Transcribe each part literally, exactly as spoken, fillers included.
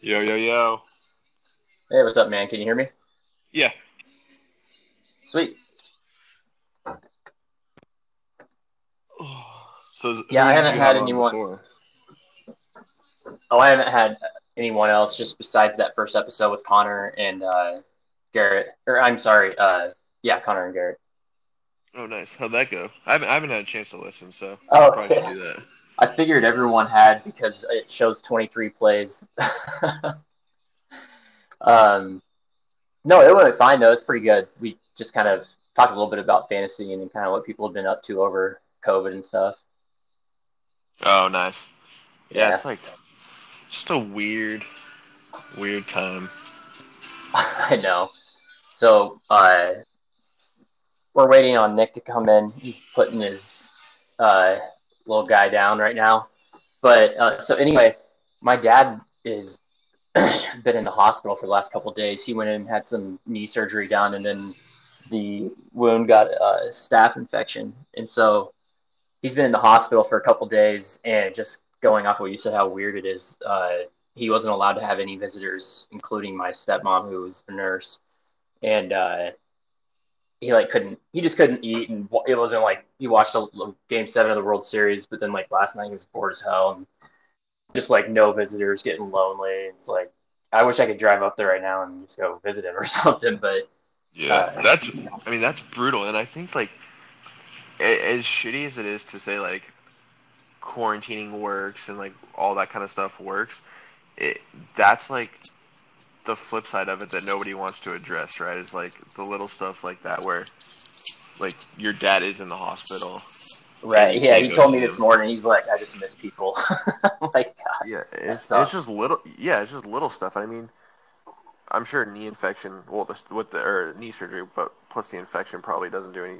Yo, yo, yo. Hey, what's up, man? Can you hear me? Yeah. Sweet. So yeah, I haven't had anyone. Before? Oh, I haven't had anyone else just besides that first episode with Connor and uh, Garrett. Or I'm sorry, uh, yeah, Connor and Garrett. Oh, nice. How'd that go? I haven't, I haven't had a chance to listen, so oh, I'll probably yeah. do that. I figured everyone had because it shows twenty-three plays. um, no, it went fine, though. It's pretty good. We just kind of talked a little bit about fantasy and kind of what people have been up to over COVID and stuff. Oh, nice. Yeah, yeah. It's like just a weird, weird time. I know. So uh, we're waiting on Nick to come in. He's putting his uh, little guy down right now. But uh, so anyway, my dad is been in the hospital for the last couple of days. He went in and had some knee surgery done, and then the wound got a staph infection. And so he's been in the hospital for a couple of days, and just going off of what you said, how weird it is, uh, he wasn't allowed to have any visitors, including my stepmom, who was a nurse. And uh, he like couldn't, he just couldn't eat, and it wasn't like he watched a, Game Seven of the World Series, but then like last night he was bored as hell, and just like no visitors, getting lonely. It's like I wish I could drive up there right now and just go visit him or something, but. Yeah, uh, that's, I mean, that's brutal. And I think, like, as shitty as it is to say, like, quarantining works and, like, all that kind of stuff works, it that's, like, the flip side of it that nobody wants to address, right? Is, like, the little stuff like that where, like, your dad is in the hospital. Right, yeah, he told me this morning, he's like, I just miss people. Like, God. Yeah, it's, it's just little, yeah, it's just little stuff. I mean, I'm sure knee infection, well, the, with the or knee surgery, but plus the infection probably doesn't do any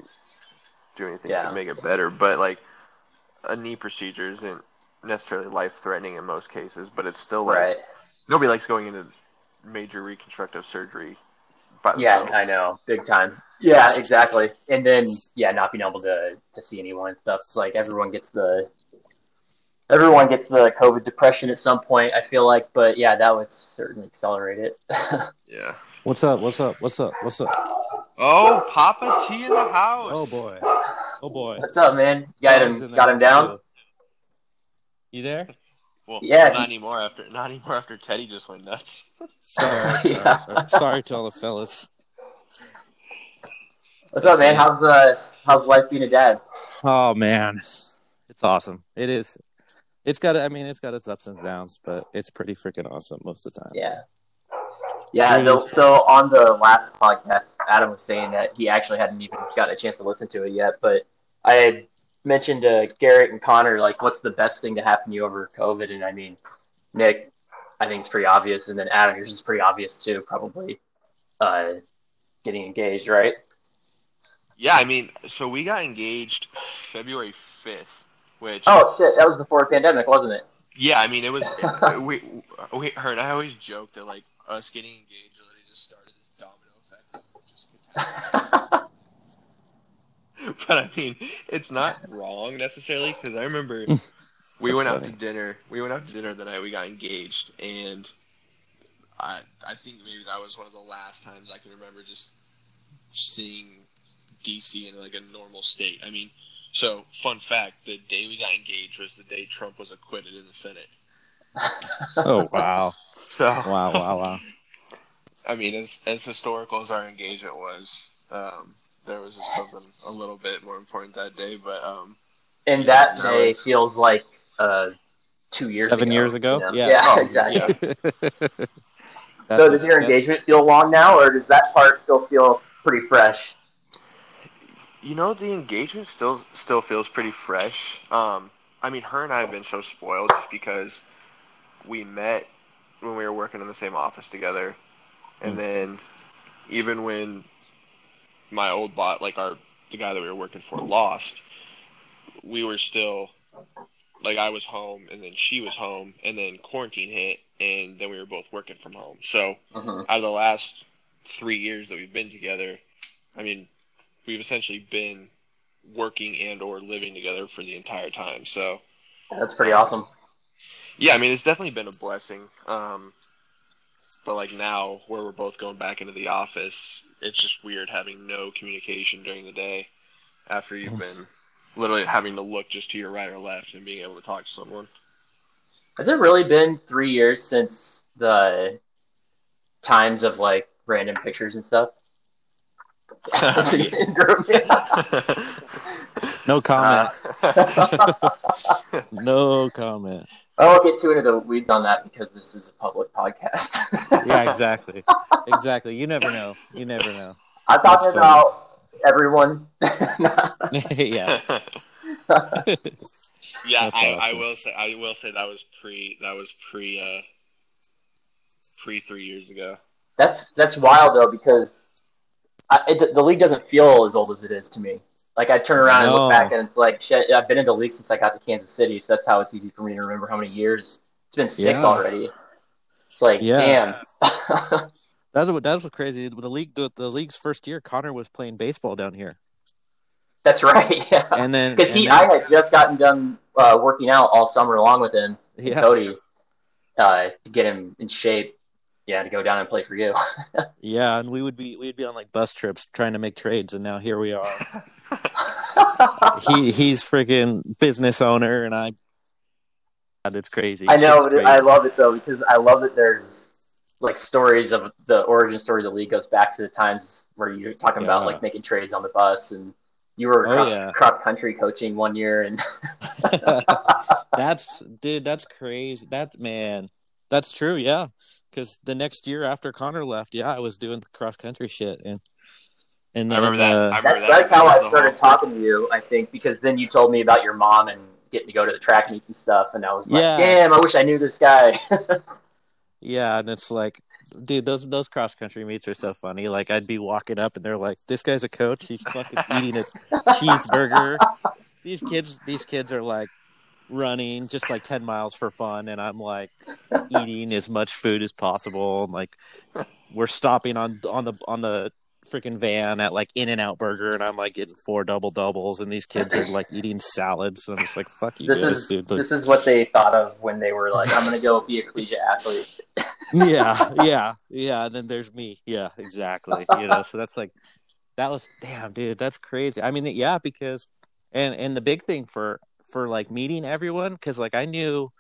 do anything yeah. to make it better. But like a knee procedure isn't necessarily life threatening in most cases, but it's still like right. nobody likes going into major reconstructive surgery by themselves. Yeah, I know, big time. Yeah, exactly. And then yeah, not being able to to see anyone and stuff. It's like everyone gets the Everyone gets the COVID depression at some point, I feel like, but yeah, that would certainly accelerate it. Yeah. What's up? What's up? What's up? What's up? Oh, Papa T in the house. Oh boy. Oh boy. What's up, man? You got him? Got him down? Too. You there? Well, yeah. Not anymore. After not anymore. After Teddy just went nuts. Sorry. Sorry, yeah. sorry, sorry to all the fellas. What's up, man? How's uh how's life being a dad? Oh man, it's awesome. It is. It's got, I mean, it's got its ups and downs, but it's pretty freaking awesome most of the time. Yeah. Yeah, so, so on the last podcast, Adam was saying that he actually hadn't even gotten a chance to listen to it yet, but I had mentioned to uh, Garrett and Connor, like, what's the best thing to happen to you over COVID? And, I mean, Nick, I think it's pretty obvious, and then Adam, yours is pretty obvious, too, probably uh, getting engaged, right? Yeah, I mean, so we got engaged February fifth. Which, oh shit! That was before pandemic, wasn't it? Yeah, I mean it was. It, we, we, her and I always joke that like us getting engaged already just started this domino effect. Just but I mean, it's not wrong necessarily because I remember we went funny. out to dinner. We went out to dinner the night we got engaged, and I I think maybe that was one of the last times I can remember just seeing D C in like a normal state. I mean. So, fun fact, the day we got engaged was the day Trump was acquitted in the Senate. Oh, wow. So, wow, wow, wow. I mean, as as historical as our engagement was, um, there was just something a little bit more important that day. But um, And that know, day feels like uh, two years Seven ago. Seven years ago? You know? Yeah, yeah oh, exactly. Yeah. So, does your engagement feel long now, or does that part still feel pretty fresh? You know, the engagement still still feels pretty fresh. Um, I mean, her and I have been so spoiled just because we met when we were working in the same office together. And then even when my old bot, like our the guy that we were working for, lost, we were still, like I was home and then she was home and then quarantine hit and then we were both working from home. So uh-huh. out of the last three years that we've been together, I mean, we've essentially been working and or living together for the entire time. So that's pretty awesome. Yeah. I mean, it's definitely been a blessing. Um, But like now, where we're both going back into the office, it's just weird having no communication during the day after you've been literally having to look just to your right or left and being able to talk to someone. Has it really been three years since the times of like random pictures and stuff? No comment. Uh. No comment. I won't get too into the weeds on that because this is a public podcast. Yeah, exactly. Exactly. You never know. You never know. I'm talking That's about funny. Everyone. Yeah. Yeah, I, awesome. I will say I will say that was pre that was pre uh, pre three years ago. That's that's wild though, because I, it, the league doesn't feel as old as it is to me. Like I turn around no. and look back, and it's like shit. I've been in the league since I got to Kansas City, so that's how it's easy for me to remember how many years. It's been six yeah. already. It's like yeah. damn. That's what that's what's crazy. The league, the, the league's first year, Connor was playing baseball down here. That's right. Yeah. And then because he, then, I had just gotten done uh, working out all summer along with him, yeah. Cody, uh, to get him in shape. Yeah, to go down and play for you. Yeah, and we would be we'd be on like bus trips trying to make trades, and now here we are. he he's freaking business owner, and I. God, it's crazy. I know, but crazy. I love it though because I love that there's like stories of the origin story of the league goes back to the times where you're talking yeah. about like making trades on the bus and. You were oh, cross, yeah. cross country coaching one year, and that's dude, that's crazy. That's man, that's true, yeah. Because the next year after Connor left, yeah, I was doing the cross country shit, and and then, I remember that. Uh, I remember that's, that. that's how I started talking to you, I think, because then you told me about your mom and getting to go to the track meets and stuff, and I was like, yeah. damn, I wish I knew this guy. Yeah, and it's like. Dude, those those cross country meets are so funny. Like, I'd be walking up, and they're like, "This guy's a coach. He's fucking eating a cheeseburger." These kids, these kids are like running just like ten miles for fun, and I'm like eating as much food as possible. And like, we're stopping on on the on the freaking van at like In-N-Out Burger, and I'm like getting four double doubles, and these kids are like eating salads. So I'm just like, "Fuck you, this guys, is dude. Like, this is what they thought of when they were like, I'm gonna go be a collegiate athlete." yeah, yeah, yeah. And then there's me. Yeah, exactly. You know, so that's like, that was damn, dude. That's crazy. I mean, yeah, because, and and the big thing for for like meeting everyone, because like I knew,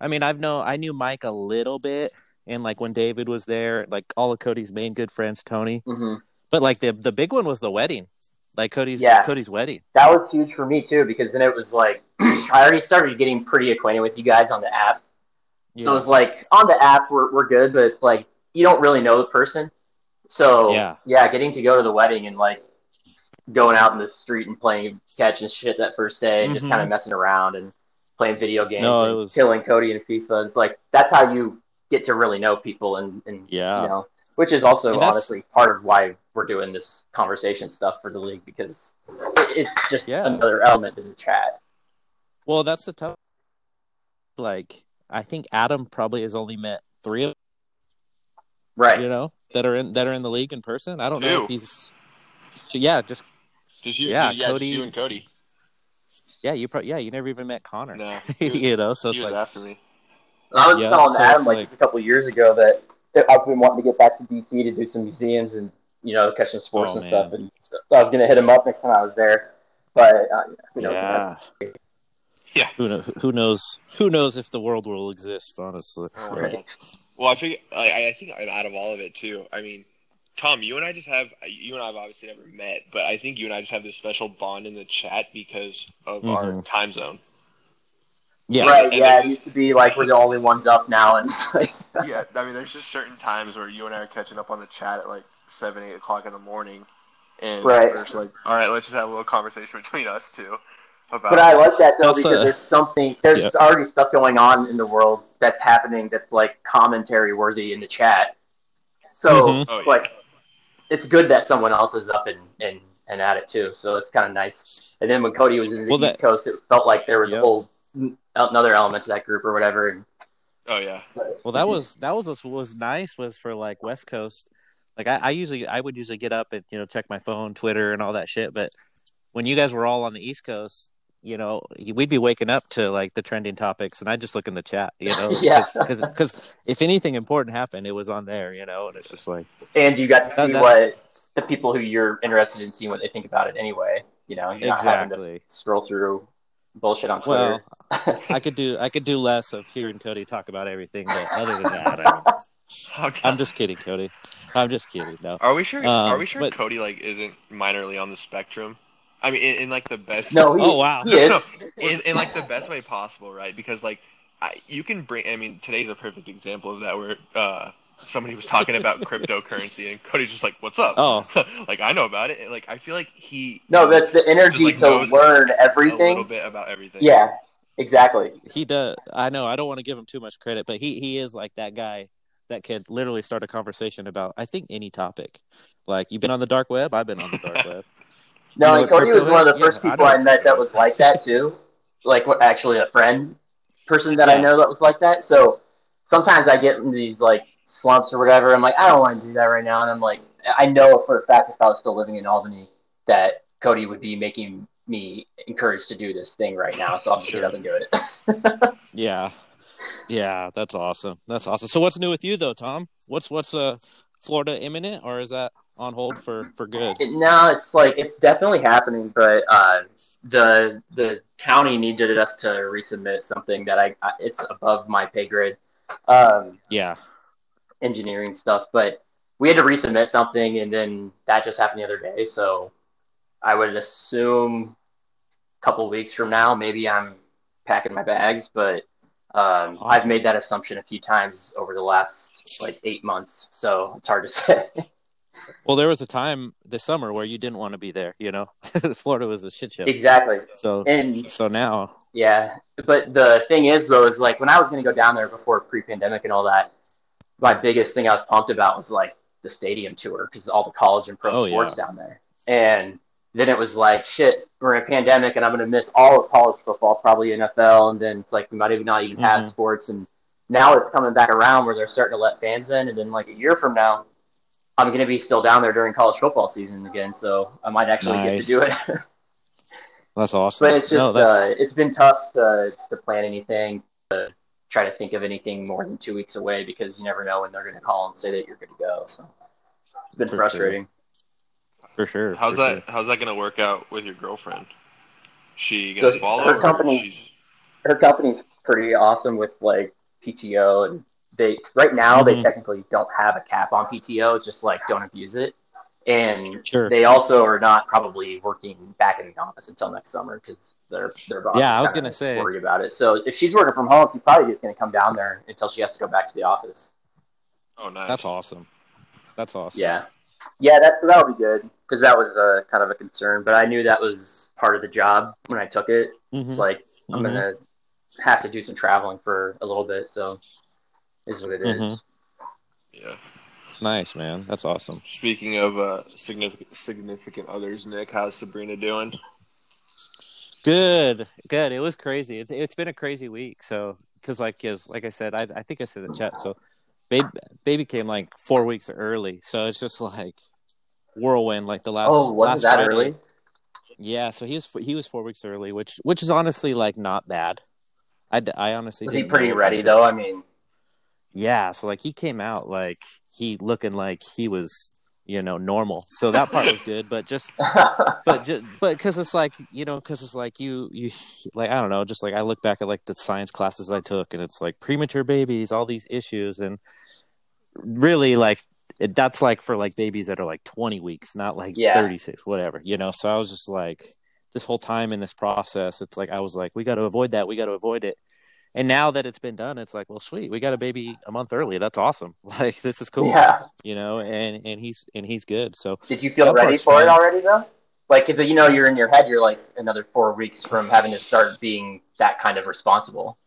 I mean, I've known I knew Mike a little bit, and like when David was there, like all of Cody's main good friends, Tony. Mm-hmm. But like the the big one was the wedding, like Cody's yeah. Cody's wedding. That was huge for me too, because then it was like I already started getting pretty acquainted with you guys on the app. So it's like on the app we're we're good, but it's like you don't really know the person. So yeah. yeah, getting to go to the wedding and like going out in the street and playing catch and shit that first day and mm-hmm. just kind of messing around and playing video games no, and it was... killing Cody and FIFA. It's like that's how you get to really know people and, and yeah. you know, which is also honestly part of why we're doing this conversation stuff for the league because it's just yeah. another element in the chat. Well, that's the tough like I think Adam probably has only met three of them, right? You know that are in that are in the league in person. I don't Two. know if he's. So yeah, just just you, yeah, yeah, Cody just you and Cody. Yeah, you probably yeah you never even met Connor. No, was, you know, so it's like after me. I was yeah, telling so Adam like, like a couple years ago that, that I've been wanting to get back to D C to do some museums and you know catch some sports oh, and man. stuff, and so I was gonna hit him up next time I was there, but uh, you know, yeah. So Yeah. Who knows? Who knows? Who knows if the world will exist? Honestly. Oh, right. Well, I think I, I think out of all of it too. I mean, Tom, you and I just have you and I have obviously never met, but I think you and I just have this special bond in the chat because of mm-hmm. our time zone. Yeah. Right. And yeah. It used to be like we're the only ones up now, and it's like. Yeah, I mean, there's just certain times where you and I are catching up on the chat at like seven, eight o'clock in the morning, and right. we're just like, all right, let's just have a little conversation between us two. About but I like that though because uh, there's something there's yeah. already stuff going on in the world that's happening that's like commentary worthy in the chat. So mm-hmm. oh, yeah. like it's good that someone else is up and, and, and at it too. So it's kind of nice. And then when Cody was in the well, East that, Coast, it felt like there was yeah. a whole another element to that group or whatever. And, oh yeah. But, well, that was that was what was nice was for like West Coast. Like I, I usually I would usually get up and you know check my phone, Twitter, and all that shit. But when you guys were all on the East Coast. you know, we'd be waking up to like the trending topics, and I just look in the chat, you know, because yeah. if anything important happened, it was on there, you know, and it's just like. And you got to see that, what the people who you're interested in seeing what they think about it anyway. You know, you're not exactly. having to scroll through bullshit on Twitter. Well, I could do I could do less of hearing Cody talk about everything, but other than that, I mean, oh, I'm just kidding, Cody. I'm just kidding. No, are we sure? Um, are we sure but, Cody like isn't minorly on the spectrum? I mean, in, in like the best. No, he, oh wow, he no, no, in, in like the best way possible, right? Because like, I, you can bring. I mean, today's a perfect example of that, where uh, somebody was talking about cryptocurrency, and Cody's just like, "What's up?" Oh, like I know about it. And, like I feel like he. No, that's the energy just, like, to learn everything. A little bit about everything. Yeah, exactly. He does. I know. I don't want to give him too much credit, but he he is like that guy that could literally start a conversation about, I think, any topic. Like, you've been on the dark web? I've been on the dark web. No, you know, and Cody was one of the first yeah, people I, I met that was like that, too. Like, what, actually a friend person that yeah. I know that was like that. So sometimes I get in these, like, slumps or whatever. I'm like, I don't want to do that right now. And I'm like, I know for a fact if I was still living in Albany that Cody would be making me encouraged to do this thing right now. So I'll just get up and do it. yeah. Yeah, that's awesome. That's awesome. So what's new with you, though, Tom? What's what's uh, Florida imminent, or is that on hold for, for good? No, it's like it's definitely happening, but uh, the the county needed us to resubmit something that I it's above my pay grade. Um, yeah, engineering stuff, but we had to resubmit something, and then that just happened the other day. So I would assume a couple weeks from now, maybe I'm packing my bags, but. Um, awesome. I've made that assumption a few times over the last like eight months, so it's hard to say. Well, there was a time this summer where you didn't want to be there, you know. Florida was a shit show. Exactly. So and so now. Yeah, but the thing is, though, is like when I was going to go down there before pre-pandemic and all that, my biggest thing I was pumped about was like the stadium tour because all the college and pro oh, sports yeah. down there, and then it was like, shit, we're in a pandemic and I'm going to miss all of college football, probably N F L. And then it's like, we might even not even mm-hmm. have sports. And now it's coming back around where they're starting to let fans in. And then like a year from now, I'm going to be still down there during college football season again. So I might actually nice. get to do it. That's awesome. But it's just, no, uh, it's been tough to, to plan anything, to try to think of anything more than two weeks away, because you never know when they're going to call and say that you're good to go. So it's been For frustrating. Sure. For sure. How's for that? Sure. How's that going to work out with your girlfriend? She gonna so follow? Her company. She's... Her company's pretty awesome with like P T O, and they right now mm-hmm. they technically don't have a cap on P T O. It's just like don't abuse it, and sure. they also are not probably working back in the office until next summer because they're they're yeah. I was gonna say worried about it. So if she's working from home, she's probably just gonna come down there until she has to go back to the office. Oh, nice. That's awesome. That's awesome. Yeah. Yeah, that that'll be good because that was uh, kind of a concern. But I knew that was part of the job when I took it. Mm-hmm. It's like I'm mm-hmm. gonna have to do some traveling for a little bit, so it's what it mm-hmm. is. Yeah, nice man, that's awesome. Speaking of uh, significant significant others, Nick, how's Sabrina doing? Good, good. It was crazy. It's it's been a crazy week. So because like is like I said, I I think I said in the chat. So. Baby, baby came like four weeks early, so it's just like whirlwind. Like the last oh, was that Friday. Early? Yeah, so he was he was four weeks early, which which is honestly like not bad. I, I honestly was he pretty ready though? I mean, yeah. So like he came out like he looking like he was you know normal. So that part was good, but just but just but because it's like you know because it's like you you like I don't know, just like I look back at like the science classes I took, and it's like premature babies, all these issues, and. Really, like that's like for like babies that are like twenty weeks, not like yeah. thirty-six, whatever, you know. So I was just like, this whole time in this process, it's like I was like, we got to avoid that, we got to avoid it. And now that it's been done, it's like, well, sweet, we got a baby a month early. That's awesome. Like this is cool, yeah. you know. And and he's and he's good. So did you feel ready for fun. It already though? Like if you know you're in your head, you're like another four weeks from having to start being that kind of responsible.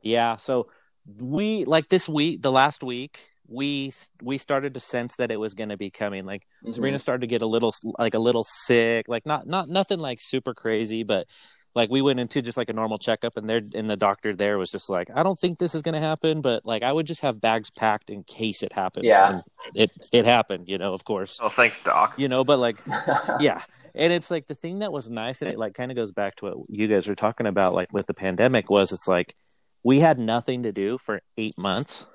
Yeah. So we like this week, the last week. we we started to sense that it was going to be coming. Like mm-hmm. Sabrina started to get a little like a little sick, like not not nothing like super crazy, but like we went into just like a normal checkup, and there and the doctor there was just like, I don't think this is going to happen, but like I would just have bags packed in case it happens. Yeah, and it it happened, you know, of course. Oh, thanks, doc. You know, but like, yeah. And it's like the thing that was nice, and it like kind of goes back to what you guys were talking about, like with the pandemic, was it's like we had nothing to do for eight months.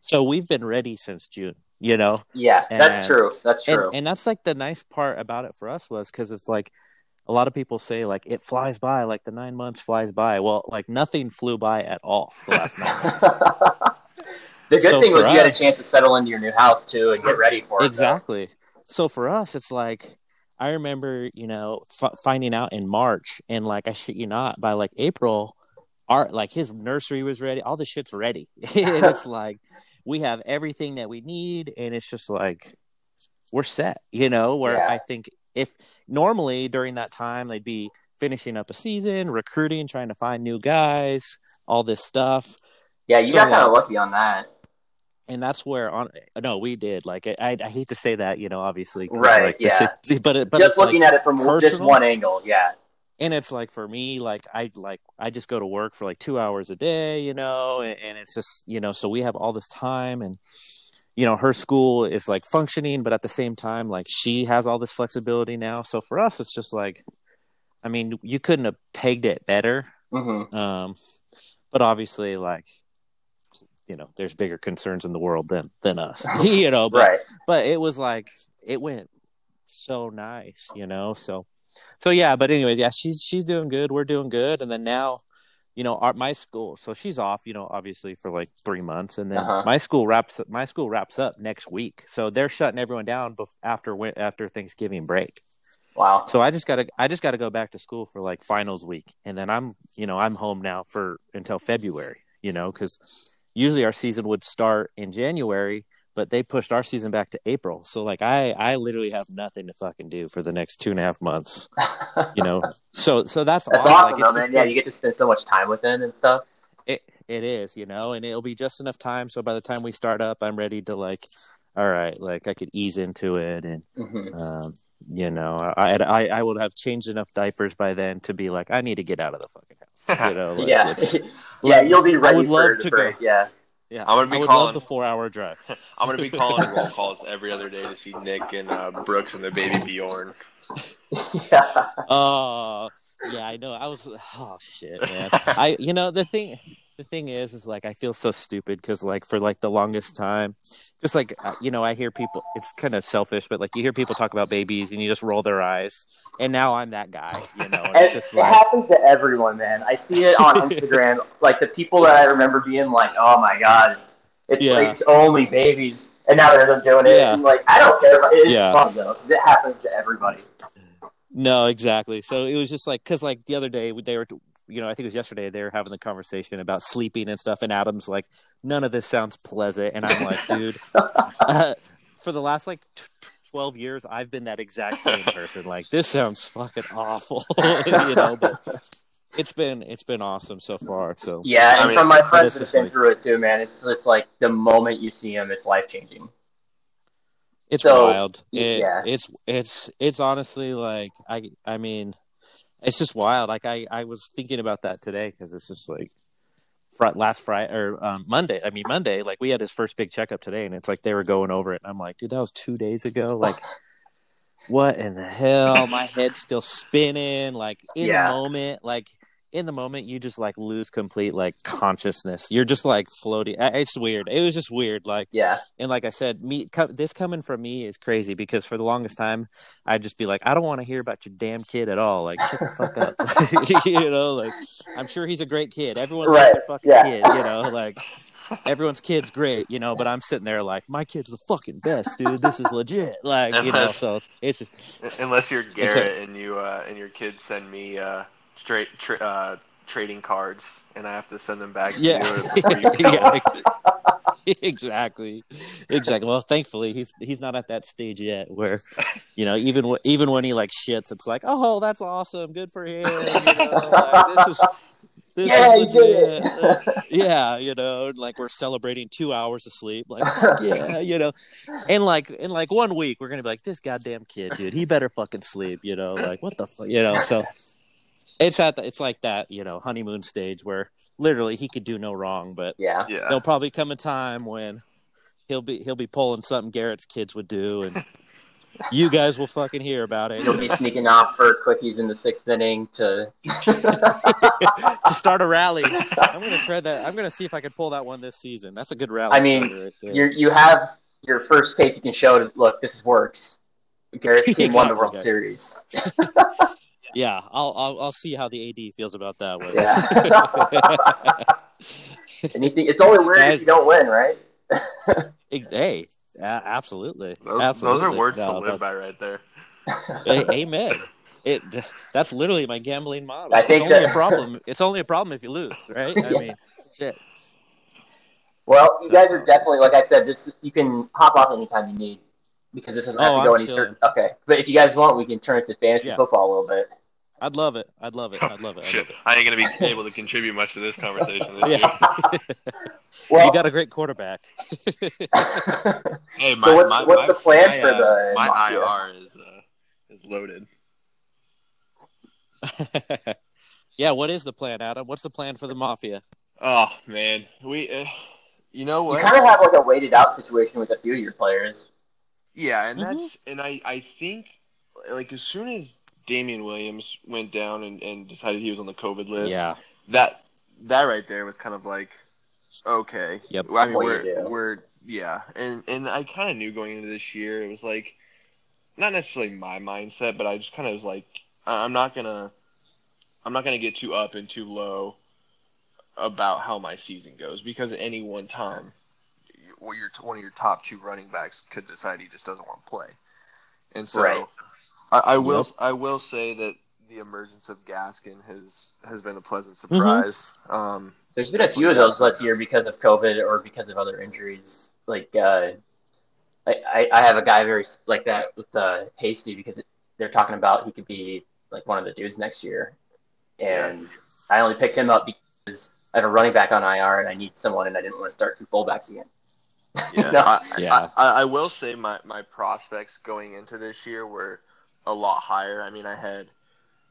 So we've been ready since June, you know? Yeah, and, that's true. That's true. And, and that's like the nice part about it for us was because it's like a lot of people say like it flies by, like the nine months flies by. Well, like nothing flew by at all the last month. The good so thing was us, you had a chance to settle into your new house too and get ready for it. Exactly. Though. So for us, it's like, I remember, you know, f- finding out in March, and like, I shit you not, by like April, our like his nursery was ready, all the shit's ready, and it's like we have everything that we need, and it's just like we're set, you know. Where yeah. I think if normally during that time they'd be finishing up a season, recruiting, trying to find new guys, all this stuff. Yeah, you so, got kind of like, lucky on that. And that's where on no, we did. Like I, I hate to say that, you know, obviously, right? Like, yeah, the, but, it, but just it's looking like at it from personal, just one angle, yeah. And it's like for me, like I like I just go to work for like two hours a day, you know, and, and it's just, you know, so we have all this time, and you know, her school is like functioning, but at the same time, like she has all this flexibility now. So for us, it's just like, I mean, you couldn't have pegged it better, mm-hmm. um, but obviously, like, you know, there's bigger concerns in the world than than us, you know, but right. But it was like it went so nice, you know, so so yeah, but anyways, yeah, she's she's doing good, we're doing good, and then now, you know, our, my school, so she's off, you know, obviously for like three months, and then uh-huh. my school wraps up my school wraps up next week, so they're shutting everyone down bef- after after Thanksgiving break. Wow. So I just gotta I just gotta go back to school for like finals week, and then I'm you know I'm home now for until February, you know, because usually our season would start in January, but they pushed our season back to April. So like I, I literally have nothing to fucking do for the next two and a half months, you know? So, so that's, that's awesome. Awesome, like, though, man. Yeah. You get to spend so much time with them and stuff. It, it is, you know, and it'll be just enough time. So by the time we start up, I'm ready to like, all right, like I could ease into it. And, mm-hmm. um, you know, I, I, I would have changed enough diapers by then to be like, I need to get out of the fucking house. You know, like, yeah. Like, yeah. You'll be ready. I would love to break. Go. Yeah. Yeah. I'm going to be I calling love the four hour drive. I'm going to be calling roll calls every other day to see Nick and uh, Brooks and the baby Bjorn. Yeah. Oh, uh, yeah, I know. I was, oh shit, man. I, you know, the thing, the thing is, is like, I feel so stupid. Cause like for like the longest time, just like, you know, I hear people, it's kind of selfish, but like you hear people talk about babies and you just roll their eyes. And now I'm that guy, you know. It's just it like, happens to everyone, man. I see it on Instagram. Like the people that I remember being like, oh my God, it's yeah. like it's only babies. And now they're doing it. Yeah. And like, I don't care about it. It's yeah. fun though. It happens to everybody. No, exactly. So it was just like, cause like the other day they were, you know, I think it was yesterday, they were having the conversation about sleeping and stuff, and Adam's like, none of this sounds pleasant. And I'm like, dude, uh, for the last, like, t- t- twelve years, I've been that exact same person. Like, this sounds fucking awful, you know, but it's been, it's been awesome so far, so. Yeah, and I mean, from my friends that have been like, through it, too, man, it's just, like, the moment you see them, it's life-changing. It's so, wild. It, yeah. It's, it's, it's honestly, like, I, I mean... It's just wild. Like I, I was thinking about that today because it's just like fr- last Friday or um, Monday. I mean Monday. Like we had his first big checkup today, and it's like they were going over it. And I'm like, dude, that was two days ago. Like, what in the hell? My head's still spinning. Like in yeah. the moment, like in the moment, you just like lose complete like consciousness. You're just like floating. It's weird. It was just weird. Like yeah. And like I said, me co- this coming from me is crazy because for the longest time, I'd just be like, I don't want to hear about your damn kid at all. Like shut the fuck up. You know, like I'm sure he's a great kid. Everyone right. loves their fucking yeah. kid. You know, like everyone's kid's great. You know, but I'm sitting there like my kid's the fucking best, dude. This is legit. Like unless, you know, so it's just, unless you're Garrett and you uh, and your kids send me. Uh... Straight tra- uh, trading cards, and I have to send them back. Yeah, to you yeah. exactly, exactly. Well, thankfully, he's he's not at that stage yet where, you know, even w- even when he like shits, it's like, oh, that's awesome, good for him. You know, like, this is this yeah, is legit. Uh, yeah, you know, like we're celebrating two hours of sleep. Like, yeah, you know, and like in like one week, we're gonna be like, this goddamn kid, dude, he better fucking sleep. You know, like what the fuck, you know, so. It's at the, it's like that, you know, honeymoon stage where literally he could do no wrong, but yeah. yeah. there'll probably come a time when he'll be he'll be pulling something Garrett's kids would do, and you guys will fucking hear about it. He'll be sneaking off for quickies in the sixth inning to to start a rally. I'm gonna try that. I'm gonna see if I can pull that one this season. That's a good rally. I mean, right you you have your first case you can show to look. This works. Garrett's team won the World guy. Series. Yeah, I'll, I'll I'll see how the A D feels about that one. Yeah. Anything, it's only weird guys, if you don't win, right? Hey, yeah, absolutely. Those, absolutely. Those are words no, to live by right there. Amen. It that's literally my gambling model. I think it's only that... a problem. It's only a problem if you lose, right? I yeah. mean, shit. Well, you guys are definitely, like I said, this you can hop off anytime you need. Because this doesn't have oh, to go I'm any certain. Okay, but if you guys want, we can turn it to fantasy yeah. football a little bit. I'd love it. I'd love it. I'd love it. I'd Shit. Love it. I ain't gonna be able to contribute much to this conversation this year. Well, you got a great quarterback. Hey, my, so what, my, what's my, the plan my, for uh, the my I R is uh, is loaded. Yeah, what is the plan, Adam? What's the plan for the Mafia? Oh man, we uh, you know what? You kind of have like a weighted out situation with a few of your players. Yeah, and that's mm-hmm. and I, I think like as soon as Damian Williams went down and, and decided he was on the COVID list, yeah. that that right there was kind of like okay. Yep. I mean, we're we're yeah. And and I kinda knew going into this year it was like not necessarily my mindset, but I just kinda was like I'm not gonna I'm not gonna get too up and too low about how my season goes because at any one time Well, your one of your top two running backs could decide he just doesn't want to play, and so right. I, I will yep. I will say that the emergence of Gaskin has, has been a pleasant surprise. Mm-hmm. Um, There's been a few of those last year because of COVID or because of other injuries. Like uh, I I have a guy very like that with uh, Hasty because they're talking about he could be like one of the dudes next year, and yes. I only picked him up because I have a running back on I R and I need someone and I didn't want to start two fullbacks again. Yeah, no. I, yeah. I, I will say my, my prospects going into this year were a lot higher. I mean, I had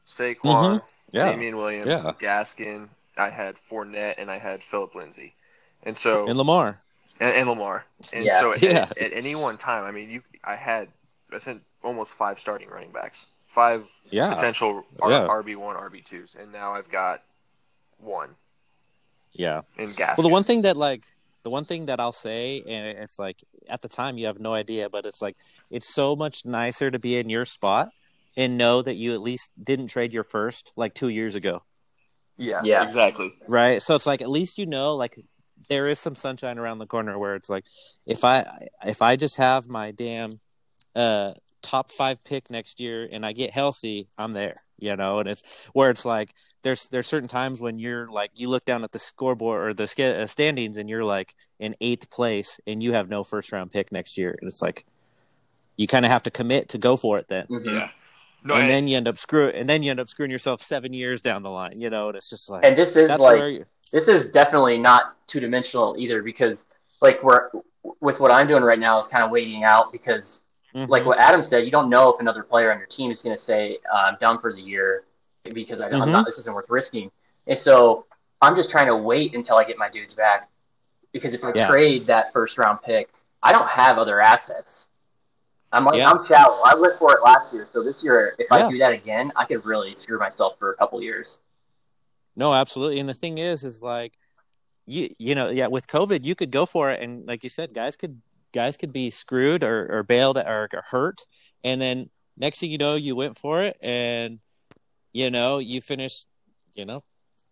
Saquon, mm-hmm. yeah. Damian Williams, yeah. Gaskin, I had Fournette, and I had Phillip Lindsay, and so and Lamar, and, and Lamar, and yeah. so at, yeah. at, at any one time, I mean, you, I had I sent almost five starting running backs, five yeah. potential R, yeah. R B one, R B twos, and now I've got one. Yeah, and Gaskin. Well, the one thing that like. The one thing that I'll say, and it's like at the time you have no idea, but it's like it's so much nicer to be in your spot and know that you at least didn't trade your first like two years ago. Yeah, yeah, exactly. Right. So it's like at least you know, like there is some sunshine around the corner where it's like if I if I just have my damn uh, top five pick next year and I get healthy, I'm there. You know, and it's where it's like there's there's certain times when you're like you look down at the scoreboard or the sk- standings and you're like in eighth place and you have no first round pick next year. And it's like you kind of have to commit to go for it then. Mm-hmm. Yeah. No, and I... then you end up screw and then you end up screwing yourself seven years down the line. You know, and it's just like and this is like this is definitely not two dimensional either because like we're with what I'm doing right now is kind of waiting out because. Mm-hmm. Like what Adam said, you don't know if another player on your team is going to say, uh, I'm done for the year because I, mm-hmm. I'm not, this isn't worth risking. And so I'm just trying to wait until I get my dudes back because if I yeah. trade that first round pick, I don't have other assets. I'm like, yeah. I'm shallow. I lived for it last year. So this year, if yeah. I do that again, I could really screw myself for a couple years. No, absolutely. And the thing is, is like, you, you know, yeah, with COVID, you could go for it. And like you said, guys could, guys could be screwed or, or bailed or, or hurt. And then next thing you know, you went for it and, you know, you finished, you know,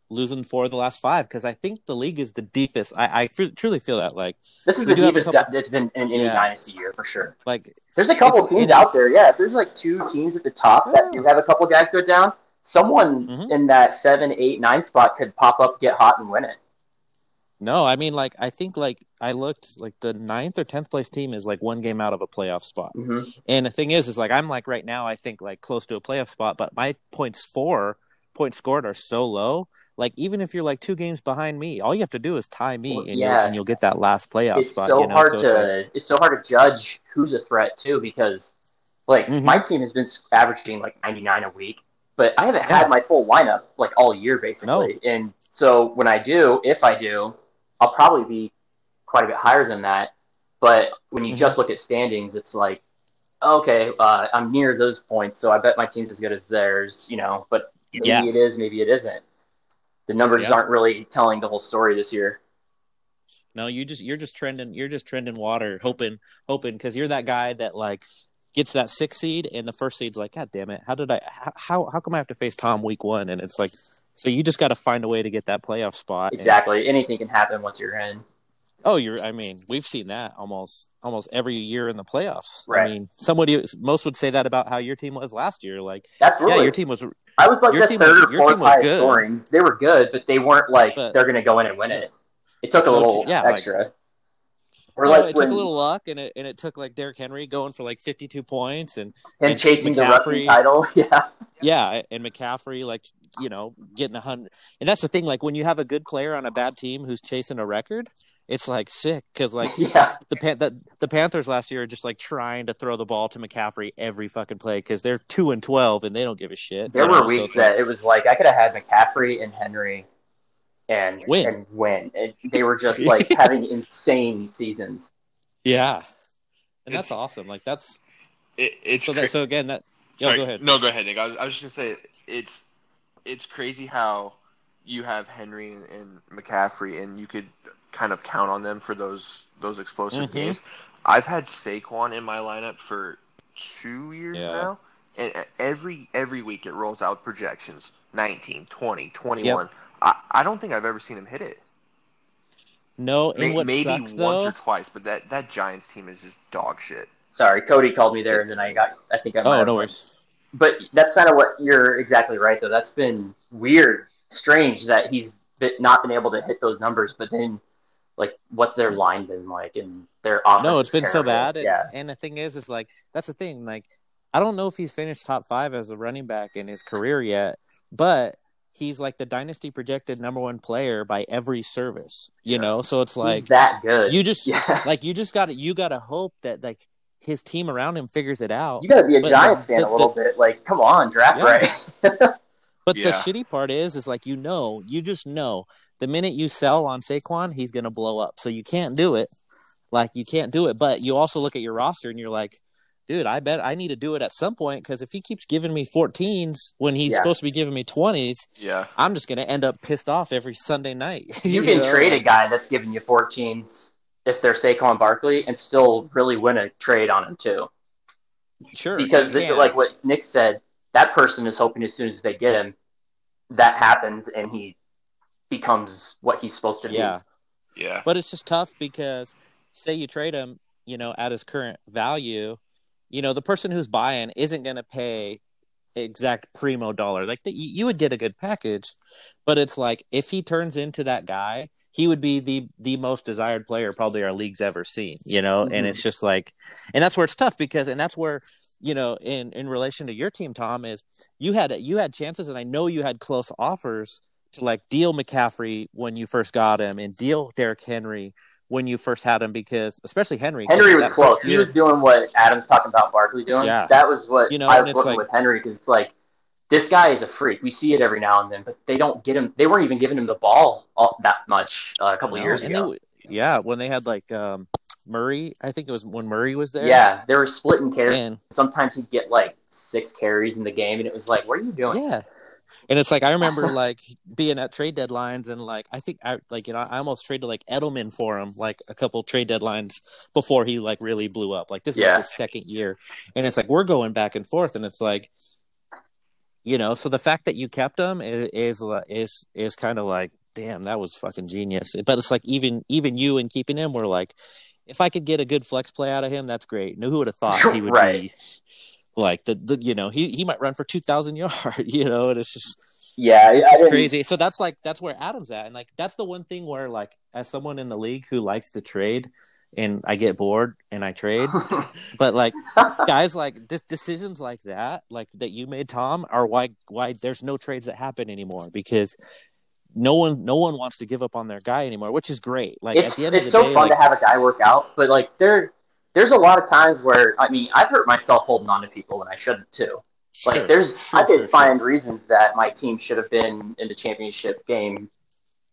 losing four of the last five. Cause I think the league is the deepest. I, I fr- truly feel that like this is the deepest couple... that's been in any yeah. dynasty year for sure. Like there's a couple teams out there. Yeah. If there's like two teams at the top yeah. that do have a couple guys go down, someone mm-hmm. in that seven, eight, nine spot could pop up, get hot and win it. No, I mean, like, I think, like, I looked, like, the ninth or tenth place team is, like, one game out of a playoff spot. Mm-hmm. And the thing is, is, like, I'm, like, right now, I think, like, close to a playoff spot, but my points for, points scored are so low. Like, even if you're, like, two games behind me, all you have to do is tie me, well, and, yeah. you'll, and you'll get that last playoff it's spot. So you know? hard so it's, to, like, it's so hard to judge who's a threat, too, because, like, mm-hmm. my team has been averaging, like, ninety-nine a week. but I haven't yeah. had my full lineup like all year basically. No. And so when I do, if I do, I'll probably be quite a bit higher than that. But when you mm-hmm. just look at standings, it's like, okay, uh, I'm near those points, so I bet my team's as good as theirs, you know, but maybe yeah. it is, maybe it isn't. The numbers yep. aren't really telling the whole story this year. No, you just you're just trending you're just trending water, hoping hoping cuz you're that guy that like gets that six seed and the first seed's like, God damn it, how did I how how come I have to face Tom week one? And it's like, so you just got to find a way to get that playoff spot. Exactly. And, anything can happen once you're in. Oh, you're I mean, we've seen that almost almost every year in the playoffs. Right. I mean, somebody most would say that about how your team was last year, like That's really, yeah, your team was I was like your team was, your team was good. Scoring. They were good, but they weren't like but, they're going to go in and win yeah. it. It took a little yeah, extra. Like, or like no, it when, took a little luck, and it and it took like Derrick Henry going for like fifty-two points and and, and chasing McCaffrey, the rushing title. Yeah, yeah, and McCaffrey like you know getting a hundred. And that's the thing, like when you have a good player on a bad team who's chasing a record, it's like sick because like yeah. the, Pan- the the Panthers last year are just like trying to throw the ball to McCaffrey every fucking play because they're two and twelve and they don't give a shit. There were know, weeks so that like, it was like I could have had McCaffrey and Henry. And win. and win. And they were just like having insane seasons. Yeah, and that's it's, awesome. Like that's it, it's so, cra- that, so again that. Yo, sorry, go ahead. No, go ahead, Nick. I was, I was just gonna say it's it's crazy how you have Henry and, and McCaffrey, and you could kind of count on them for those those explosive mm-hmm. games. I've had Saquon in my lineup for two years yeah. now, and every every week it rolls out projections: nineteen, twenty, twenty-one. Yep. I, I don't think I've ever seen him hit it. No, and what maybe sucks, once though, or twice, but that, that Giants team is just dog shit. Sorry, Cody called me there, and then I got. I think I. Might oh, no worries. But that's kind of what you're exactly right though. That's been weird, strange that he's not been able to hit those numbers. But then, like, what's their line been like, and their offense? No, it's been terrible. So bad. Yeah. And, and the thing is, is like that's the thing. Like, I don't know if he's finished top five as a running back in his career yet, but he's like the dynasty projected number one player by every service, you yeah. know? So it's like he's that good. You just yeah. like, you just got to, you got to hope that like his team around him figures it out. You got to be a but, Giants like, fan the, a little the, bit. Like, come on, draft yeah. right. But yeah. the shitty part is, is like, you know, you just know the minute you sell on Saquon, he's going to blow up. So you can't do it. Like you can't do it, but you also look at your roster and you're like, dude, I bet I need to do it at some point because if he keeps giving me fourteens when he's yeah. supposed to be giving me twenties, yeah. I'm just going to end up pissed off every Sunday night. You, you can know? trade a guy that's giving you fourteens if they're Saquon Barkley and still really win a trade on him too. Sure. Because this, like what Nick said, that person is hoping as soon as they get him, that happens and he becomes what he's supposed to yeah. be. Yeah. But it's just tough because say you trade him, you know, at his current value, you know, the person who's buying isn't going to pay exact primo dollar. Like, the, you would get a good package, but it's like if he turns into that guy, he would be the the most desired player probably our league's ever seen, you know? Mm-hmm. And it's just like – and that's where it's tough because – and that's where, you know, in, in relation to your team, Tom, is you had you had chances, and I know you had close offers to, like, deal McCaffrey when you first got him and deal Derrick Henry when you first had him, because especially Henry. Henry was close. He was doing what Adam's talking about Barkley doing. Yeah. That was what you know, I was looking like, with Henry, because it's like, this guy is a freak. We see it every now and then, but they don't get him. They weren't even giving him the ball all, that much uh, a couple of years ago. They, yeah, when they had like um, Murray, I think it was when Murray was there. Yeah, they were splitting carries. Man. Sometimes he'd get like six carries in the game, and it was like, what are you doing? Yeah. And it's like, I remember like being at trade deadlines and like, I think I like, you know, I almost traded like Edelman for him, like a couple trade deadlines before he like really blew up. Like this yeah. is like his second year. And it's like, we're going back and forth. And it's like, you know, so the fact that you kept him is, is, is, is kind of like, damn, that was fucking genius. But it's like, even, even you and keeping him were like, if I could get a good flex play out of him, that's great. No, who would have thought he would right. be? Like the, the you know he, he might run for two thousand yards, you know, and it's just yeah, it's just crazy. So that's like that's where Adam's at, and like that's the one thing where like as someone in the league who likes to trade, and I get bored and I trade, but like guys like this, decisions like that, like that you made, Tom, are why why there's no trades that happen anymore because no one no one wants to give up on their guy anymore, which is great. Like it's, at the end it's of the so day, fun like, to have a guy work out, but like they're. There's a lot of times where, I mean, I've hurt myself holding on to people when I shouldn't, too. Like sure, there's, sure, I could sure, find sure. reasons that my team should have been in the championship game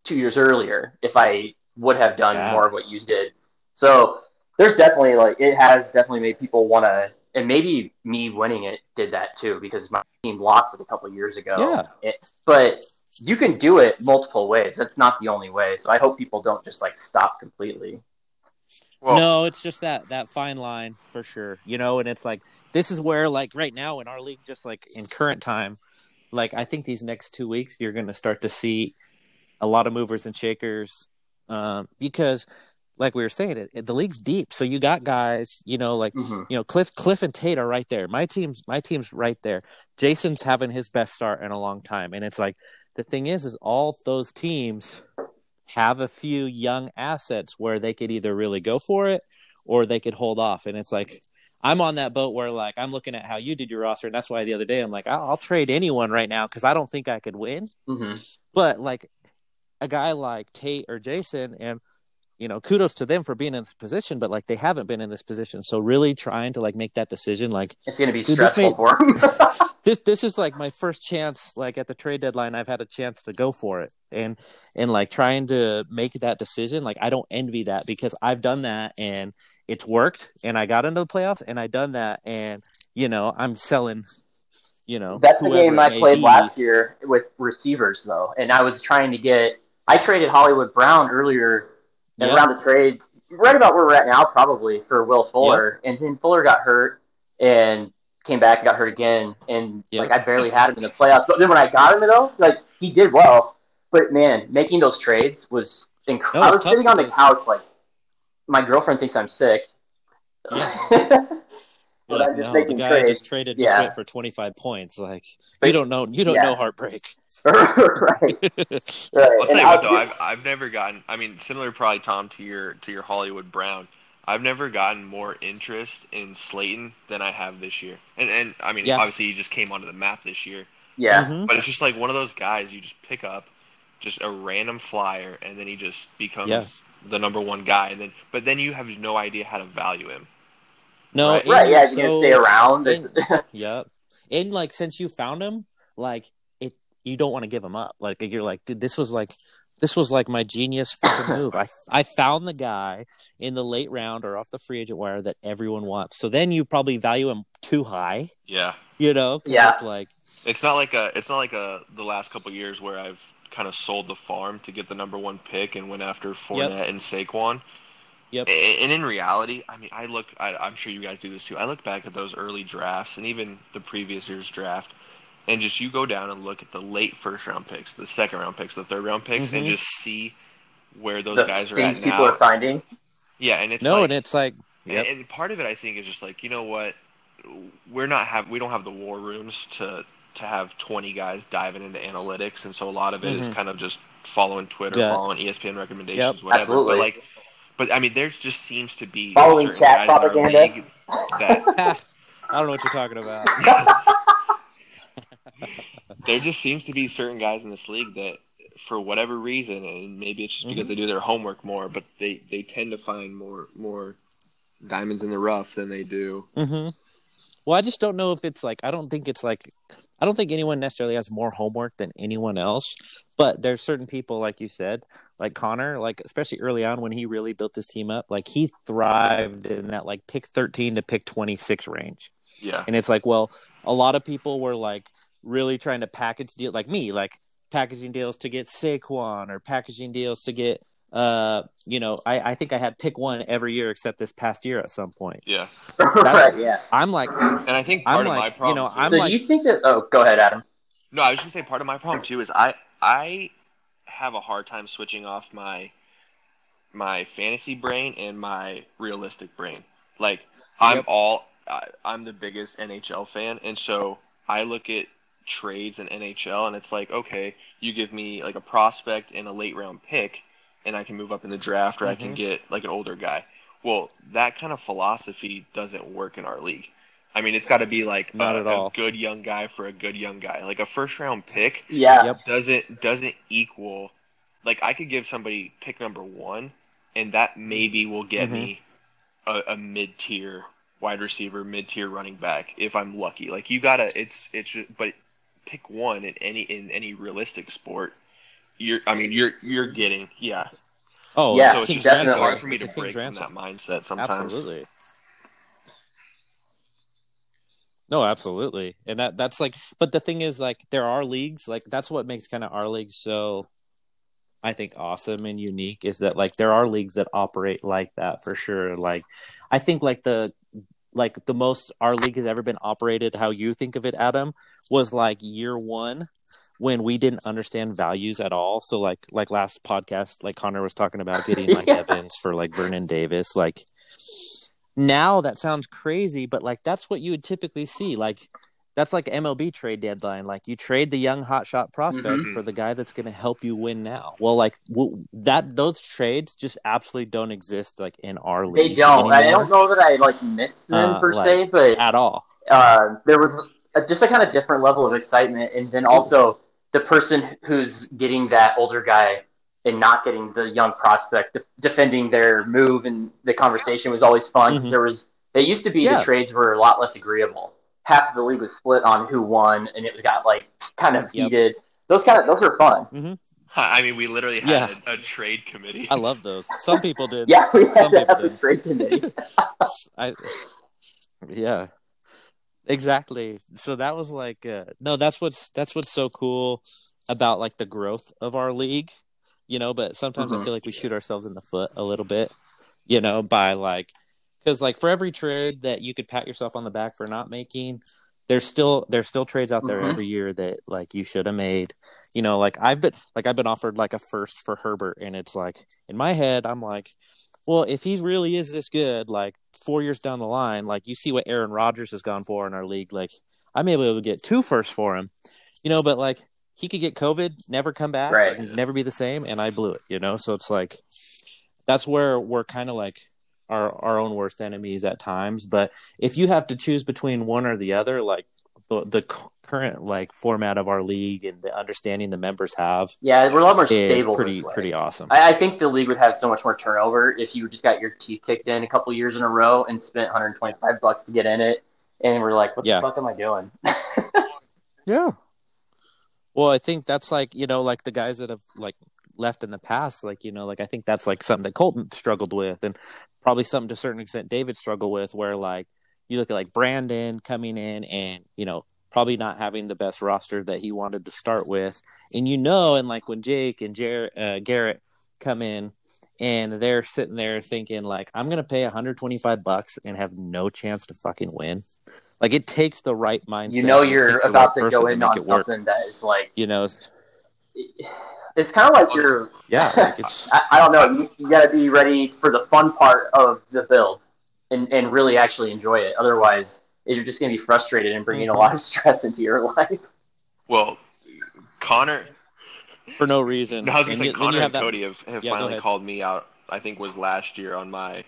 two years earlier if I would have done yeah. more of what you did. So there's definitely like it has definitely made people want to, and maybe me winning it did that too because my team lost it a couple of years ago. Yeah. It, but you can do it multiple ways. That's not the only way. So I hope people don't just like stop completely. Well, no, it's just that, that fine line for sure, you know, and it's like, this is where like right now in our league, just like in current time, like I think these next two weeks, you're going to start to see a lot of movers and shakers um, because like we were saying, it, it, the league's deep. So you got guys, you know, like, mm-hmm. you know, Cliff, Cliff and Tate are right there. My team's, my team's right there. Jason's having his best start in a long time. And it's like, the thing is, is all those teams have a few young assets where they could either really go for it or they could hold off. And it's like, I'm on that boat where like, I'm looking at how you did your roster. And that's why the other day I'm like, I'll, I'll trade anyone right now. Cause I don't think I could win, mm-hmm. but like a guy like Tate or Jason, and, you know, kudos to them for being in this position, but like, they haven't been in this position. So really trying to like make that decision, like it's going to be stressful may- for them. This this is like my first chance, like at the trade deadline, I've had a chance to go for it. And and like trying to make that decision, like I don't envy that because I've done that and it's worked and I got into the playoffs and I done that and, you know, I'm selling, you know. That's the game I played last year with receivers though. And I was trying to get – I traded Hollywood Brown earlier yep. around the trade, right about where we're at now probably for Will Fuller. Yep. And then Fuller got hurt and – came back and got hurt again, and yep. like I barely had him in the playoffs. But then when I got him, though, like he did well. But man, making those trades was incredible. I was sitting on the couch, like my girlfriend thinks I'm sick. Yeah. But like, I'm just no, making the guy trades. Just traded just yeah. went for twenty-five points. Like but, you don't know, you don't yeah. know heartbreak. right. right. Let's say what though, I've I've never gotten. I mean, similar probably Tom to your to your Hollywood Brown. I've never gotten more interest in Slayton than I have this year. And, and I mean, yeah. obviously he just came onto the map this year. Yeah. Mm-hmm. But it's just like one of those guys you just pick up, just a random flyer, and then he just becomes yeah. the number one guy. And then, But then you have no idea how to value him. No. Right, right yeah, so, you stay around. And, yeah. And, like, since you found him, like, it, you don't want to give him up. Like, you're like, dude, this was like – This was like my genius fucking move. I I found the guy in the late round or off the free agent wire that everyone wants. So then you probably value him too high. Yeah. You know? Yeah. It's like it's not like a it's not like a the last couple of years where I've kind of sold the farm to get the number one pick and went after Fournette yep. and Saquon. Yep. And in reality, I mean, I look. I, I'm sure you guys do this too. I look back at those early drafts and even the previous year's draft. And just you go down and look at the late first-round picks, the second-round picks, the third-round picks, mm-hmm. and just see where those the guys are at now. Things people are finding. Yeah, and it's no, like, and it's like, yep. and part of it I think is just like, you know what, we're not have we don't have the war rooms to to have twenty guys diving into analytics, and so a lot of it mm-hmm. is kind of just following Twitter, yeah. following E S P N recommendations, yep, whatever. Absolutely. But like, but I mean, there just seems to be following certain guys propaganda. In our league that I don't know what you're talking about. There just seems to be certain guys in this league that, for whatever reason, and maybe it's just because mm-hmm. they do their homework more, but they, they tend to find more more diamonds in the rough than they do. Mm-hmm. Well, I just don't know if it's like – I don't think it's like – I don't think anyone necessarily has more homework than anyone else, but there's certain people, like you said, like Connor, like especially early on when he really built his team up, like he thrived in that like pick thirteen to pick twenty-six range. Yeah. And it's like, well, a lot of people were like – really trying to package deal like me, like packaging deals to get Saquon or packaging deals to get, uh, you know, I, I think I had pick one every year except this past year at some point. Yeah, right. Yeah, I'm like, and I think part I'm of like, my problem. You know, too, I'm so like, you think that? Oh, go ahead, Adam. No, I was just gonna say part of my problem too is I I have a hard time switching off my my fantasy brain and my realistic brain. Like I'm yep. all I, I'm the biggest N H L fan, and so I look at trades in N H L and it's like, okay, you give me like a prospect and a late round pick and I can move up in the draft or mm-hmm. I can get like an older guy. Well, that kind of philosophy doesn't work in our league. I mean, it's got to be like Not a, at all. a good young guy for a good young guy. Like a first round pick yeah. yep. doesn't doesn't equal like I could give somebody pick number one and that maybe will get mm-hmm. me a, a mid tier wide receiver, mid-tier running back, if I'm lucky. Like, you gotta, it's, it's, just, but pick one in any, in any realistic sport. You're, I mean, you're, you're getting, yeah. Oh, yeah. So it's just it's hard for me it's to break from that mindset sometimes. Absolutely. No, absolutely. And that, that's like, but the thing is, like, there are leagues, like, that's what makes kind of our league so, I think, awesome and unique, is that, like, there are leagues that operate like that for sure. Like, I think, like, the, like, the most our league has ever been operated, how you think of it, Adam, was, like, year one, when we didn't understand values at all. So, like, like last podcast, like, Connor was talking about getting Mike yeah. Evans for, like, Vernon Davis, like, now that sounds crazy, but, like, that's what you would typically see. Like, that's like M L B trade deadline. Like, you trade the young hotshot prospect mm-hmm. for the guy that's going to help you win now. Well, like, w- that those trades just absolutely don't exist, like, in our league. They don't. Anymore. I don't know that I, like, missed them uh, per like, se, but at all. Uh, there was a, just a kind of different level of excitement, and then also the person who's getting that older guy and not getting the young prospect, de- defending their move and the conversation was always fun. Mm-hmm. There was, it used to be yeah. the trades were a lot less agreeable. Half of the league was split on who won, and it got, like, kind of yep. heated. Those kind of, those are fun. Mm-hmm. I mean, we literally had yeah. a, a trade committee. I love those. Some people did. yeah, we had Some to have did. a trade committee. I, yeah, exactly. So that was like, uh, no, that's what's, that's what's so cool about, like, the growth of our league. You know, but sometimes mm-hmm. I feel like we shoot ourselves in the foot a little bit, you know, by, like, because, like, for every trade that you could pat yourself on the back for not making, there's still there's still trades out there mm-hmm. every year that, like, you should have made. You know, like, I've been like I've been offered, like, a first for Herbert, and it's like, in my head, I'm like, well, if he really is this good, like, four years down the line, like, you see what Aaron Rodgers has gone for in our league, like, I may be able to get two firsts for him, you know, but, like, he could get COVID, never come back, right. and never be the same, and I blew it, you know? So it's like, that's where we're kind of like our, our own worst enemies at times. But if you have to choose between one or the other, like, the, the current, like, format of our league and the understanding the members have. Yeah, we're a lot more stable. Pretty, pretty awesome. I, I think the league would have so much more turnover if you just got your teeth kicked in a couple years in a row and spent one hundred twenty-five bucks to get in it. And we're like, what yeah. the fuck am I doing? yeah. Well, I think that's, like, you know, like, the guys that have, like, left in the past, like, you know, like, I think that's, like, something that Colton struggled with, and probably something to a certain extent David struggled with, where, like, you look at, like, Brandon coming in and, you know, probably not having the best roster that he wanted to start with. And, you know, and, like, when Jake and Jer- uh, Garrett come in and they're sitting there thinking, like, I'm going to pay one hundred twenty-five bucks and have no chance to fucking win. Like, it takes the right mindset. You know, you're about right to go in on something work. that is, like, you know, it's, it's kind of like you're, yeah, like it's, I, I don't know. You, you got to be ready for the fun part of the build and, and really actually enjoy it. Otherwise, you're just going to be frustrated and bringing mm-hmm. a lot of stress into your life. Well, Connor, for no reason. No, I was going to say you, Connor and that, Cody have, have yeah, finally called me out. I think was last year on my.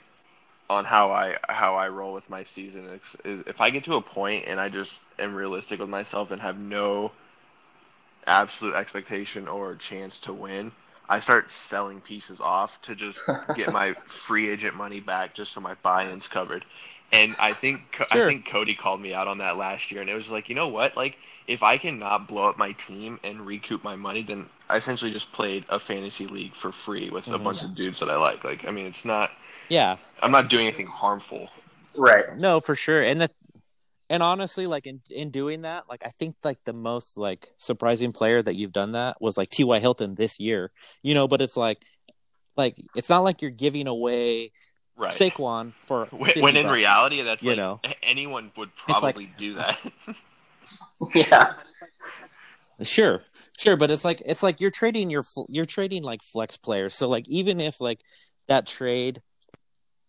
on how I how I roll with my season is, is if I get to a point and I just am realistic with myself and have no absolute expectation or chance to win, I start selling pieces off to just get my free agent money back just so my buy-in's covered. And I think sure. I think Cody called me out on that last year, and it was like, you know what? Like, if I cannot blow up my team and recoup my money, then I essentially just played a fantasy league for free with mm-hmm. a bunch of dudes that I like. Like, I mean, it's not Yeah. I'm not doing anything harmful. Right. No, for sure. And the, and honestly, like, in, in doing that, like, I think, like, the most, like, surprising player that you've done that was, like, T Y Hilton this year. You know, but it's like like it's not like you're giving away right. Saquon for when, when in bucks, reality that's you like know? anyone would probably like, do that. yeah. Sure. Sure, but it's like it's like you're trading your you're trading like flex players. So, like, even if, like, that trade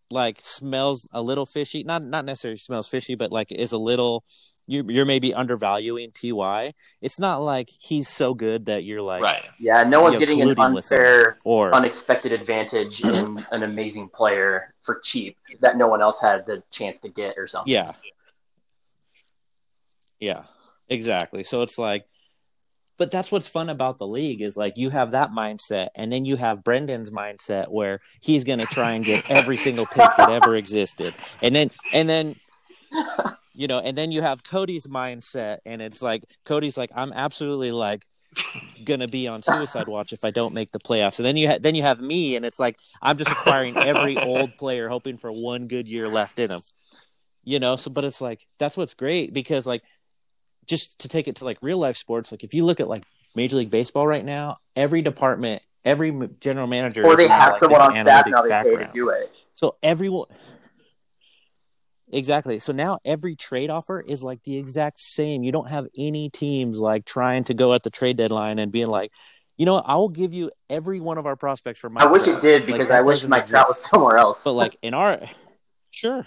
like smells a little fishy, not not necessarily smells fishy, but like is a little you you're maybe undervaluing T Y. It's not like he's so good that you're like right. Yeah, no one's getting an unfair or unexpected advantage in an amazing player for cheap that no one else had the chance to get or something. Yeah. Yeah. Exactly. So it's like, but that's what's fun about the league is, like, you have that mindset, and then you have Brendan's mindset where he's going to try and get every single pick that ever existed. And then, and then, You know, and then you have Cody's mindset, and it's like Cody's like, I'm absolutely like gonna be on suicide watch if I don't make the playoffs. And then you ha- then you have me, and it's like I'm just acquiring every old player, hoping for one good year left in him. You know, so but it's like that's what's great, because like just to take it to like real life sports, like if you look at like Major League Baseball right now, every department, every general manager, or they have someone on staff now they pay to do it. So everyone. Exactly. So now every trade offer is like the exact same. You don't have any teams like trying to go at the trade deadline and being like, you know, I will give you every one of our prospects for my. I wish draft. It did, because like, I wish my shot was somewhere else. But like in our, sure,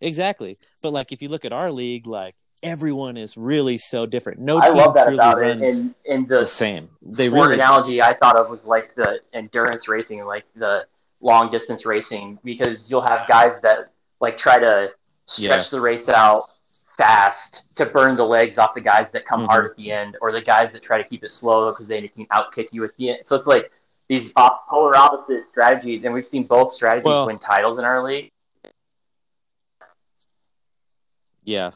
exactly. But like if you look at our league, like everyone is really so different. No, I team love that about it. And, and the, the same. The really analogy do. I thought of was like the endurance racing, like the long distance racing, because you'll have guys that. Like try to stretch yeah. the race out fast to burn the legs off the guys that come mm-hmm. hard at the end, or the guys that try to keep it slow because they can outkick you at the end. So it's like these polar opposite strategies, and we've seen both strategies well, win titles in our league. Yeah.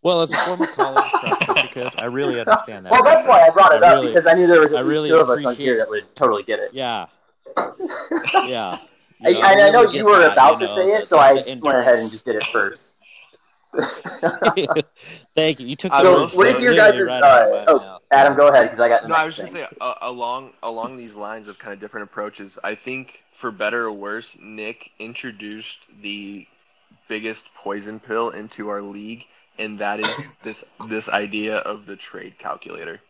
Well, as a former college cross-country coach, I really understand that. Well, that's why I brought it I up really, because I knew there was at least really two of us on here that would totally get it. Yeah. Yeah. You know, I, I, I know you were that, about you know, to say it, so I endurance. went ahead and just did it first. Thank you. You took the so most. What if your guys are right uh, oh, Adam, go ahead, because I got. No, I was just going to say uh, along along these lines of kind of different approaches. I think for better or worse, Nick introduced the biggest poison pill into our league, and that is this this idea of the trade calculator.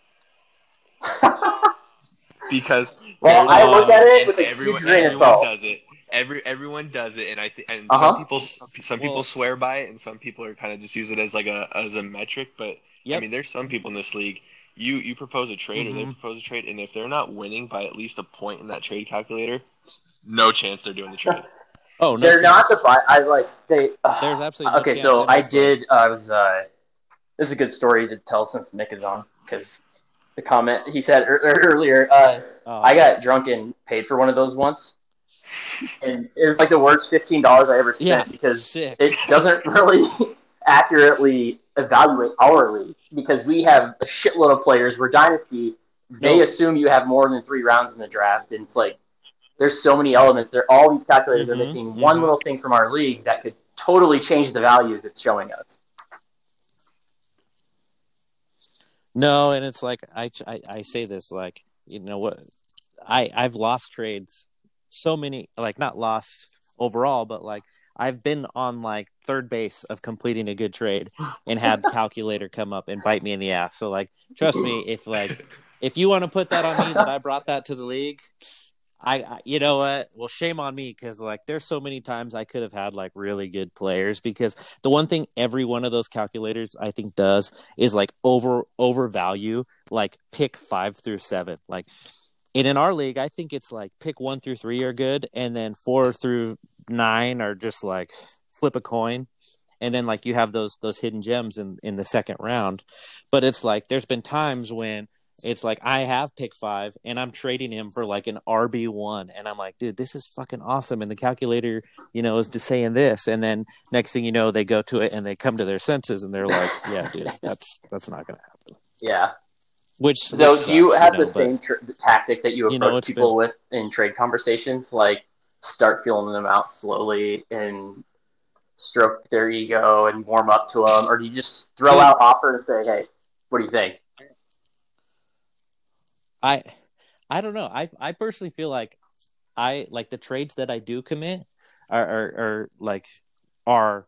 Because well, I look at it with a everyone, everyone does it. Every everyone does it, and I think and uh-huh. some people some people well, swear by it, and some people are kind of just use it as like a as a metric. But yep. I mean, there's some people in this league. You you propose a trade, mm-hmm. or they propose a trade, and if they're not winning by at least a point in that trade calculator, no chance they're doing the trade. Oh, no they're chance. Not the buy. I like they. Uh, there's absolutely no okay. So I did. Uh, I was. Uh, this is a good story to tell since Nick is on, because. The comment he said er- er- earlier, uh, oh. I got drunk and paid for one of those once, and it was like the worst fifteen dollars I ever spent yeah, because sick. It doesn't really accurately evaluate our league, because we have a shitload of players. We're dynasty. They nope. assume you have more than three rounds in the draft, and it's like there's so many elements. They're all these calculators mm-hmm, are missing mm-hmm. one little thing from our league that could totally change the values it's showing us. No, and it's like I, I, I say this like, you know what, I I've lost trades so many, like not lost overall, but like I've been on like third base of completing a good trade and had calculator come up and bite me in the ass. So like trust me, if like if you want to put that on me that I brought that to the league, I, I you know what, well shame on me, because like there's so many times I could have had like really good players, because the one thing every one of those calculators I think does is like over overvalue like pick five through seven, like and in our league I think it's like pick one through three are good, and then four through nine are just like flip a coin, and then like you have those those hidden gems in in the second round. But it's like there's been times when it's like I have pick five and I'm trading him for like an R B one. And I'm like, dude, this is fucking awesome. And the calculator, you know, is just saying this. And then next thing you know, they go to it and they come to their senses and they're like, yeah, dude, that's that's not going to happen. Yeah. Which So which sucks, do you have you know, the but, same tra- the tactic that you approach you know, people been... with in trade conversations? Like start feeling them out slowly and stroke their ego and warm up to them? Or do you just throw yeah. out offers and say, hey, what do you think? I, I don't know. I I personally feel like I like the trades that I do commit are are, are like are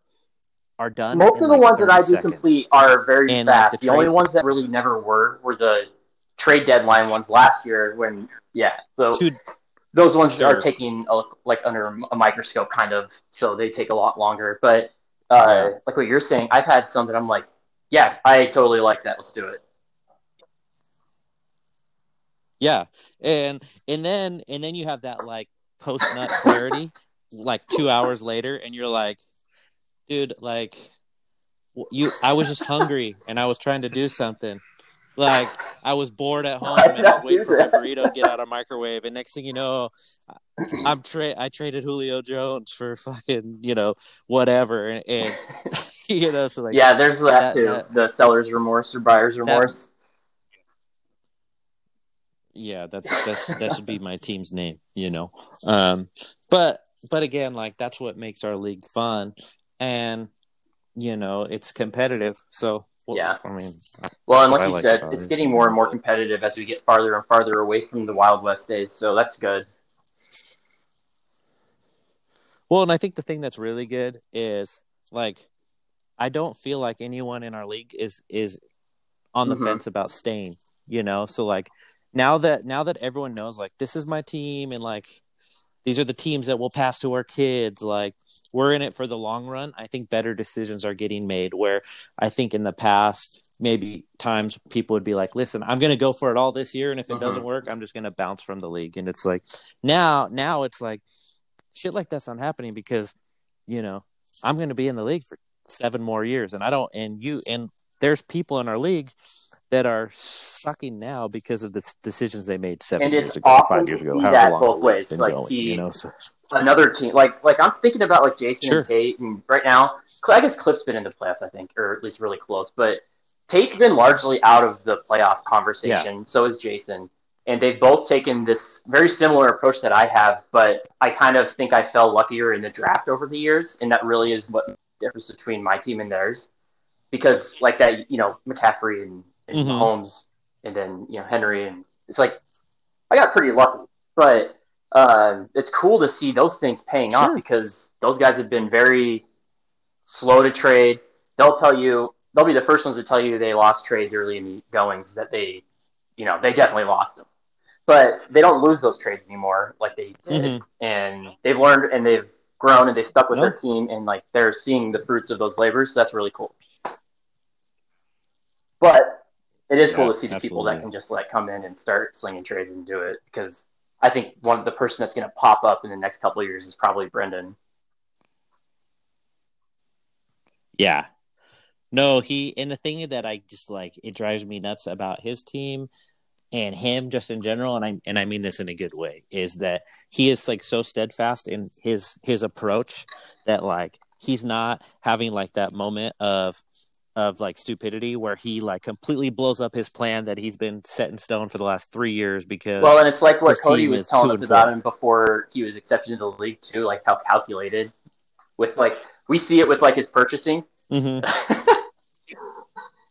are done. Most of the like ones that I do seconds. complete are very and fast. Like the, the only ones that really never were were the trade deadline ones last year. When yeah, so Two, those ones sure. are taking a, like under a microscope kind of, so they take a lot longer. But uh, yeah. like what you're saying, I've had some that I'm like, yeah, I totally like that. Let's do it. Yeah, and and then and then you have that like post nut clarity, like two hours later, and you're like, dude, like, you, I was just hungry and I was trying to do something, Like, I was bored at home and I was waiting for that. my burrito to get out of the microwave. And next thing you know, I'm tra- I traded Julio Jones for fucking, you know, whatever. And, and you know, so like, yeah, there's that, that too. That, the seller's remorse or buyer's remorse. That, yeah, that's, that's, that should be my team's name, you know? Um, but, but again, like, that's what makes our league fun. And, you know, it's competitive. So, yeah. I mean, well, and like you like said, it's getting more and more competitive as we get farther and farther away from the Wild West days, so that's good. Well, and I think the thing that's really good is, like, I don't feel like anyone in our league is is on the mm-hmm. fence about staying, you know? So, like, now that now that everyone knows, like, this is my team and, like, these are the teams that we'll pass to our kids, like, we're in it for the long run. I think better decisions are getting made, where I think in the past, maybe times people would be like, listen, I'm going to go for it all this year. And if it uh-huh. doesn't work, I'm just going to bounce from the league. And it's like, now, now it's like shit like that's not happening because, you know, I'm going to be in the league for seven more years. And I don't, and you, and there's people in our league that are sucking now because of the decisions they made seven and years ago, five years ago, however long both ways. It's been like going, he, you know, so. Another team, like, like I'm thinking about like Jason sure. and Tate, and right now, I guess Cliff's been in the playoffs, I think, or at least really close, but Tate's been largely out of the playoff conversation, yeah. so is Jason, and they've both taken this very similar approach that I have, but I kind of think I fell luckier in the draft over the years, and that really is what the difference between my team and theirs, because like that, you know, McCaffrey and and mm-hmm. Holmes, and then, you know, Henry, and it's like, I got pretty lucky, but uh, it's cool to see those things paying sure. off, because those guys have been very slow to trade. They'll tell you, they'll be the first ones to tell you they lost trades early in the goings, that they, you know, they definitely lost them, but they don't lose those trades anymore like they did, mm-hmm. and they've learned, and they've grown, and they've stuck with nope. their team, and like, they're seeing the fruits of those labors, so that's really cool. But it is yeah, cool to see the absolutely. people that can just like come in and start slinging trades and do it, because I think one of the person that's going to pop up in the next couple of years is probably Brandon. Yeah, no, he, and the thing that I just like, it drives me nuts about his team and him just in general. And I, and I mean this in a good way, is that he is like so steadfast in his, his approach that like, he's not having like that moment of, of like stupidity where he like completely blows up his plan that he's been set in stone for the last three years because well, and it's like what Cody was telling us about him before he was accepted into the league too, like how calculated with like, we see it with like his purchasing, mm-hmm.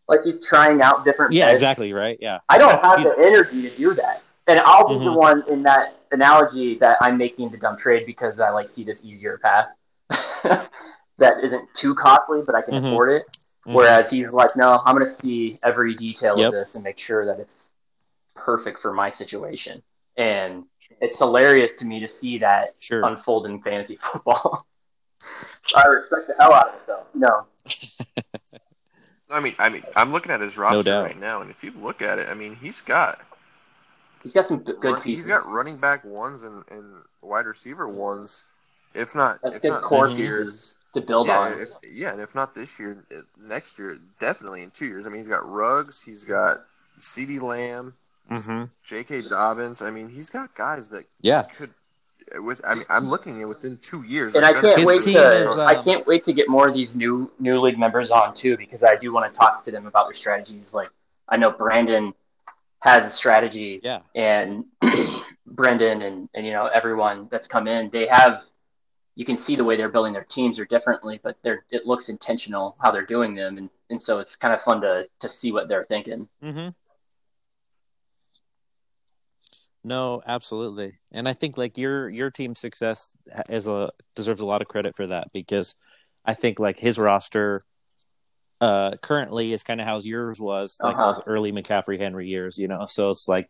like he's trying out different. Yeah, players. Exactly. Right. Yeah. I don't have he's... the energy to do that. And I'll be mm-hmm. the one in that analogy that I'm making the dumb trade because I like see this easier path that isn't too costly, but I can mm-hmm. afford it. Whereas he's like, no, I'm going to see every detail yep. of this and make sure that it's perfect for my situation. And it's hilarious to me to see that sure. unfold in fantasy football. I respect the hell out of it, though. No. I mean, I mean, I'm looking at his roster no right now, and if you look at it, I mean, he's got he's got some good run, pieces. He's got running back ones and, and wide receiver ones, if not that's if good not core this pieces. Year. To build yeah, on. If, yeah, and if not this year, next year, definitely in two years. I mean, he's got Ruggs, he's got CeeDee Lamb, mm-hmm. J K. Dobbins. I mean, he's got guys that yeah. could. With I mean, I'm looking at within two years. And I can't wait to is, um... I can't wait to get more of these new new league members on too, because I do want to talk to them about their strategies. Like I know Brandon has a strategy, yeah, and Brendan and and you know everyone that's come in, they have. You can see the way they're building their teams are differently, but they're, it looks intentional how they're doing them. And, and so it's kind of fun to, to see what they're thinking. Mm-hmm. No, absolutely. And I think like your, your team's success is a, deserves a lot of credit for that, because I think like his roster uh, currently is kind of how yours was, like uh-huh. those early McCaffrey Henry years, you know? So it's like,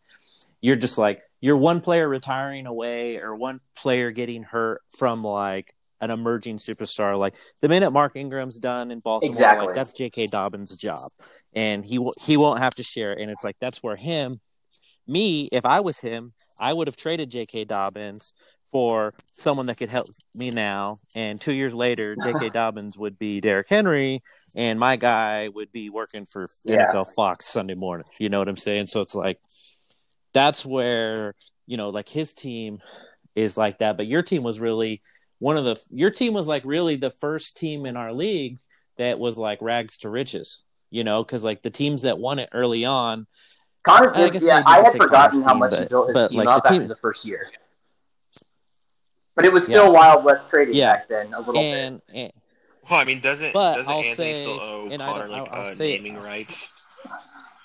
you're just like, you're one player retiring away or one player getting hurt from like an emerging superstar. Like the minute Mark Ingram's done in Baltimore, exactly. like that's J K. Dobbins' job, and he w- he won't have to share. And it's like that's where him, me, if I was him, I would have traded J K. Dobbins for someone that could help me now. And two years later, J K. Dobbins would be Derrick Henry, and my guy would be working for yeah. N F L Fox Sunday mornings. You know what I'm saying? So it's like, that's where, you know, like his team is like that. But your team was really one of the – your team was like really the first team in our league that was like rags to riches, you know, because like the teams that won it early on – Connor, I, guess yeah, I had forgotten Connor's how team, much he built his but, team like, up the team, after the first year. But it was still yeah. Wild West trading yeah. back then a little and, bit. And, well, I mean, doesn't but doesn't I'll Anthony say, still owe Connor like uh, naming it. rights?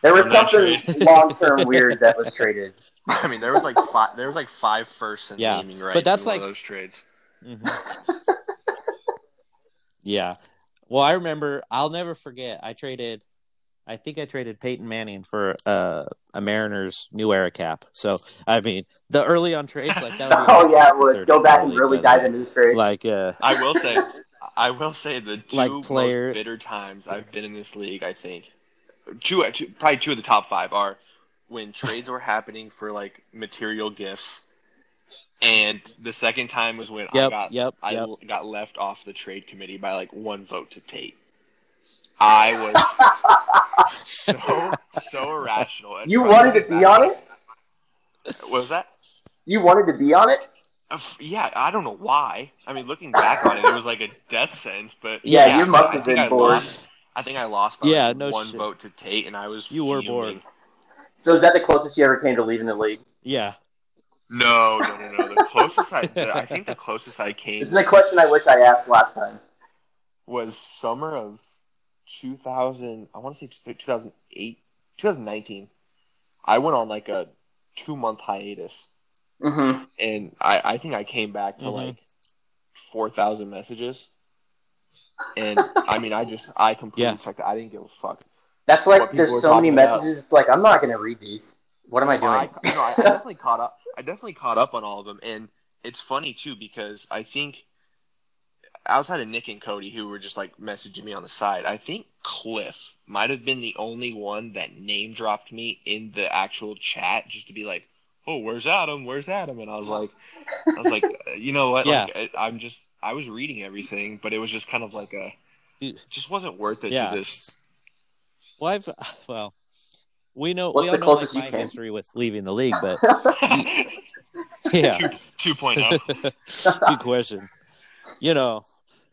There was something long term weird that was traded. I mean, there was like five. There was like five firsts and yeah. naming rights. But that's in like one of those trades. Mm-hmm. yeah. Well, I remember. I'll never forget. I traded. I think I traded Peyton Manning for uh, a Mariners new era cap. So, I mean, the early on trades like that. Would oh, yeah, would go back and really dive into this trade. Like, uh, I will say, I will say the two like player, most bitter times I've been in this league, I think, two, two, probably two of the top five are when trades were happening for, like, material gifts. And the second time was when yep, I got yep, I yep. got left off the trade committee by, like, one vote to Tate. I was so so irrational. You wanted to be on it? What was that? You wanted to be on it? Uh, yeah, I don't know why. I mean, looking back on it, it was like a death sentence. But yeah, yeah you must have been I bored. Lost, I think I lost by yeah, like no one shit. vote to Tate, and I was you fuming. were bored. So is that the closest you ever came to leaving the league? Yeah. No, no, no, no. The closest I, the, I think the closest I came. This is a question I wish I asked last time. Was summer of. two thousand, I want to say two thousand eight, twenty nineteen. I went on like a two month hiatus, mm-hmm. and I, I think I came back to mm-hmm. like four thousand messages. And I mean, I just I completely yeah. checked. I didn't give a fuck. That's like there's so many messages. It's like I'm not gonna read these. What am I doing? I, you know, I, I definitely caught up. I definitely caught up on all of them, and it's funny too because I think. Outside of Nick and Cody, who were just, like, messaging me on the side, I think Cliff might have been the only one that name-dropped me in the actual chat just to be like, oh, where's Adam? Where's Adam? And I was like, I was like, you know what? Yeah. Like, I'm just – I was reading everything, but it was just kind of like a – it just wasn't worth it yeah. to this. Well, I've – well, we know – we all know like, my can? history with leaving the league, but – yeah. two point oh. Good question. You know.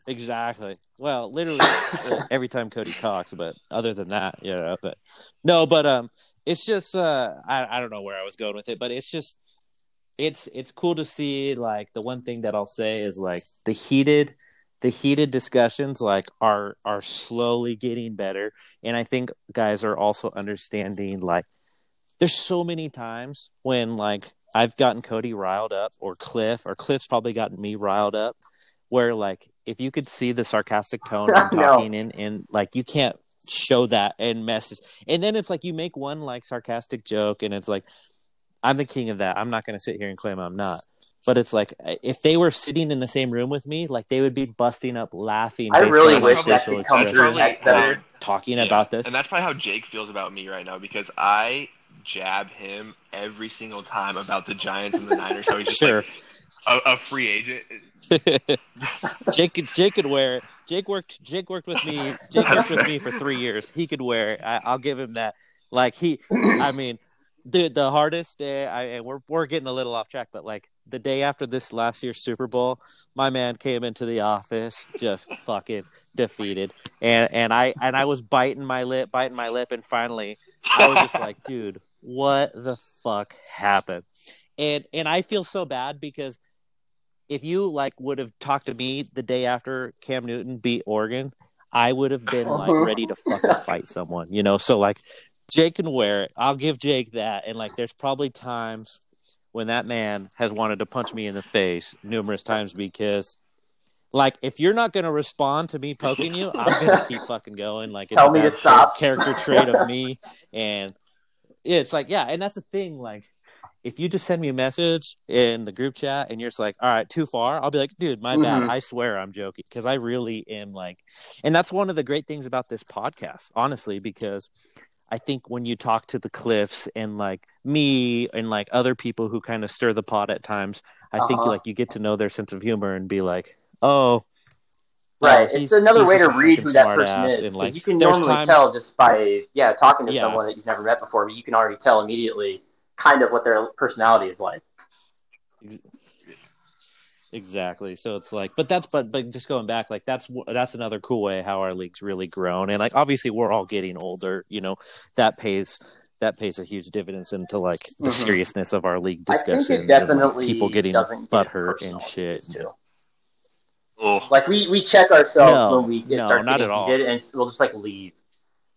Exactly. Well, literally every time Cody talks, but other than that, you know, but no, but um, it's just, uh, I, I don't know where I was going with it, but it's just, it's, it's cool to see. Like the one thing that I'll say is like the heated, the heated discussions like are, are slowly getting better. And I think guys are also understanding, like there's so many times when like I've gotten Cody riled up or Cliff or Cliff's probably gotten me riled up. Where, like, if you could see the sarcastic tone I'm talking no. in, and, like, you can't show that in messages. And then it's, like, you make one, like, sarcastic joke, and it's, like, I'm the king of that. I'm not going to sit here and claim I'm not. But it's, like, if they were sitting in the same room with me, like, they would be busting up laughing. I really wish that could come through next time. Talking yeah. about this. And that's probably how Jake feels about me right now, because I jab him every single time about the Giants and the Niners. So he's just, sure. like, a, a free agent. Jake could Jake could wear it. Jake worked Jake worked with me Jake worked with me for three years. He could wear it. I, I'll give him that. Like he, I mean, the the hardest day. I and we're we're getting a little off track, but like the day after this last year's Super Bowl, my man came into the office just fucking defeated, and and I and I was biting my lip, biting my lip, and finally I was just like, dude, what the fuck happened? And and I feel so bad because. If you like would have talked to me the day after Cam Newton beat Oregon, I would have been like ready to fucking fight someone, you know? So like Jake can wear it. I'll give Jake that. And like, there's probably times when that man has wanted to punch me in the face numerous times because like, if you're not going to respond to me poking you, I'm going to keep fucking going. Like it's Tell me to stop. Character trait of me. And it's like, yeah. And that's the thing. Like, if you just send me a message in the group chat and you're just like, all right, too far, I'll be like, dude, my bad. Mm-hmm. I swear I'm joking because I really am like – and that's one of the great things about this podcast, honestly, because I think when you talk to the Cliffs and like me and like other people who kind of stir the pot at times, I uh-huh. think like you get to know their sense of humor and be like, oh, right. Oh, it's another way to read who that person is. Because like, you can normally times... tell just by yeah talking to yeah. someone that you've never met before. But you can already tell immediately kind of what their personality is like. Exactly. So it's like, but that's but but just going back, like that's that's another cool way how our league's really grown. And like obviously we're all getting older. You know, that pays that pays a huge dividends into like the mm-hmm. seriousness of our league discussions. I think it definitely and, like, people getting butthurt get and shit. Too. Like we, we check ourselves no, when we get no, started not at all. And we'll just like leave.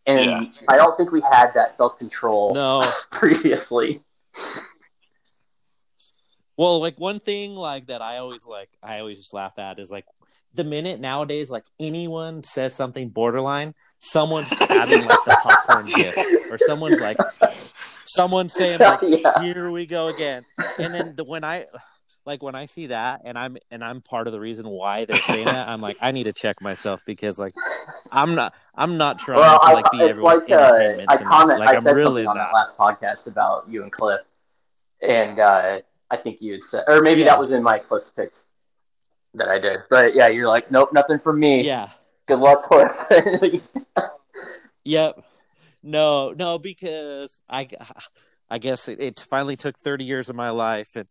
And yeah. I don't think we had that self control no. previously. Well, like one thing like that I always like I always just laugh at is like the minute nowadays like anyone says something borderline, someone's having like the popcorn gift or someone's like someone's saying like yeah. here we go again. And then the, when I Like when I see that, and I'm and I'm part of the reason why they're saying that. I'm like, I need to check myself because, like, I'm not I'm not trying well, to like I, be everyone's like, entertainment. Uh, I comment. Like, I I'm said really something not. on the last podcast about you and Cliff, and uh, I think you had said, or maybe yeah. that was in my Cliff picks that I did. But yeah, you're like, nope, nothing for me. Yeah. Good luck, Cliff. Yep. No, no, because I, I guess it, it finally took thirty years of my life and.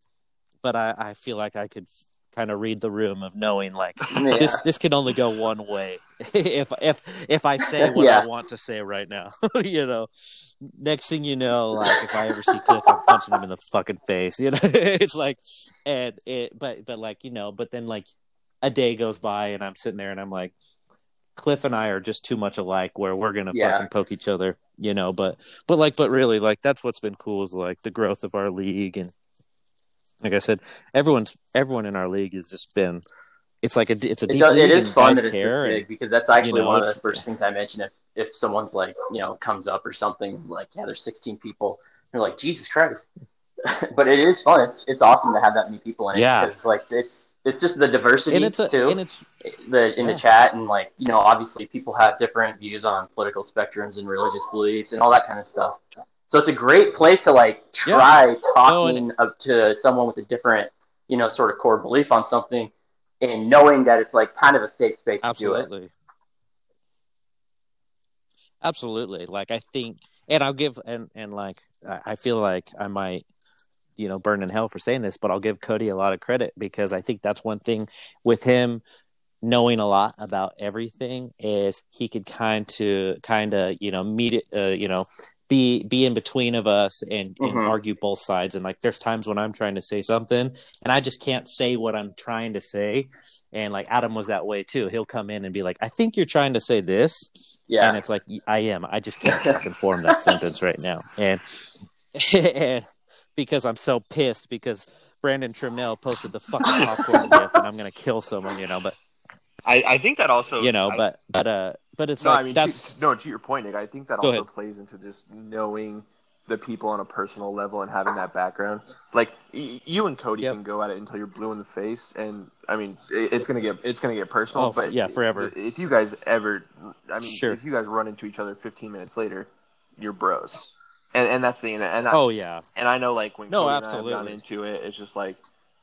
But I, I feel like I could f- kind of read the room of knowing, like, yeah. this this can only go one way if if if I say what yeah. I want to say right now. You know, next thing you know, like, if I ever see Cliff, I'm punching him in the fucking face. You know, it's like, and it, but, but like, you know, but then, like, a day goes by and I'm sitting there and I'm like, Cliff and I are just too much alike where we're going to yeah. fucking poke each other, you know, but, but, like, but really, like, that's what's been cool is, like, the growth of our league and, like I said, everyone's everyone in our league has just been. It's like a it's a deep it, does, league it is fun that it's this big because that's actually you know, one of the first things I mentioned. If if someone's like you know comes up or something like yeah, there's sixteen people. They're like Jesus Christ, but it is fun. It's it's awesome to have that many people in it. Yeah, because like it's it's just the diversity and it's a, too. And it's the in yeah. the chat and like you know obviously people have different views on political spectrums and religious beliefs and all that kind of stuff. So it's a great place to like try yeah. talking no, it, to someone with a different, you know, sort of core belief on something, and knowing that it's like kind of a safe space absolutely. to do it. Absolutely, like I think, and I'll give, and and like I feel like I might, you know, burn in hell for saying this, but I'll give Cody a lot of credit because I think that's one thing with him knowing a lot about everything is he could kind to kind of you know meet it, uh, you know. be be in between of us and, mm-hmm. and argue both sides. And like, there's times when I'm trying to say something and I just can't say what I'm trying to say. And like Adam was that way too. He'll come in and be like, I think you're trying to say this. Yeah. And it's like, I am, I just can't fucking form that sentence right now. And, and because I'm so pissed because Brandon Trimnell posted the fucking popcorn gift and I'm going to kill someone, you know, but I, I think that also, you know, I, but, but, uh, but it's no, like, I mean, that's to, no, to your point, Nick, I think that Go also ahead. plays into just knowing the people on a personal level and having that background. Like y- you and Cody yep. can go at it until you're blue in the face. And I mean, it, it's going to get, it's going to get personal, oh, but yeah, forever. If, if you guys ever, I mean, sure. if you guys run into each other fifteen minutes later, you're bros. And, and that's the, and, and I, oh yeah. And I know like when no, Cody absolutely. and I have gotten into it, it's just like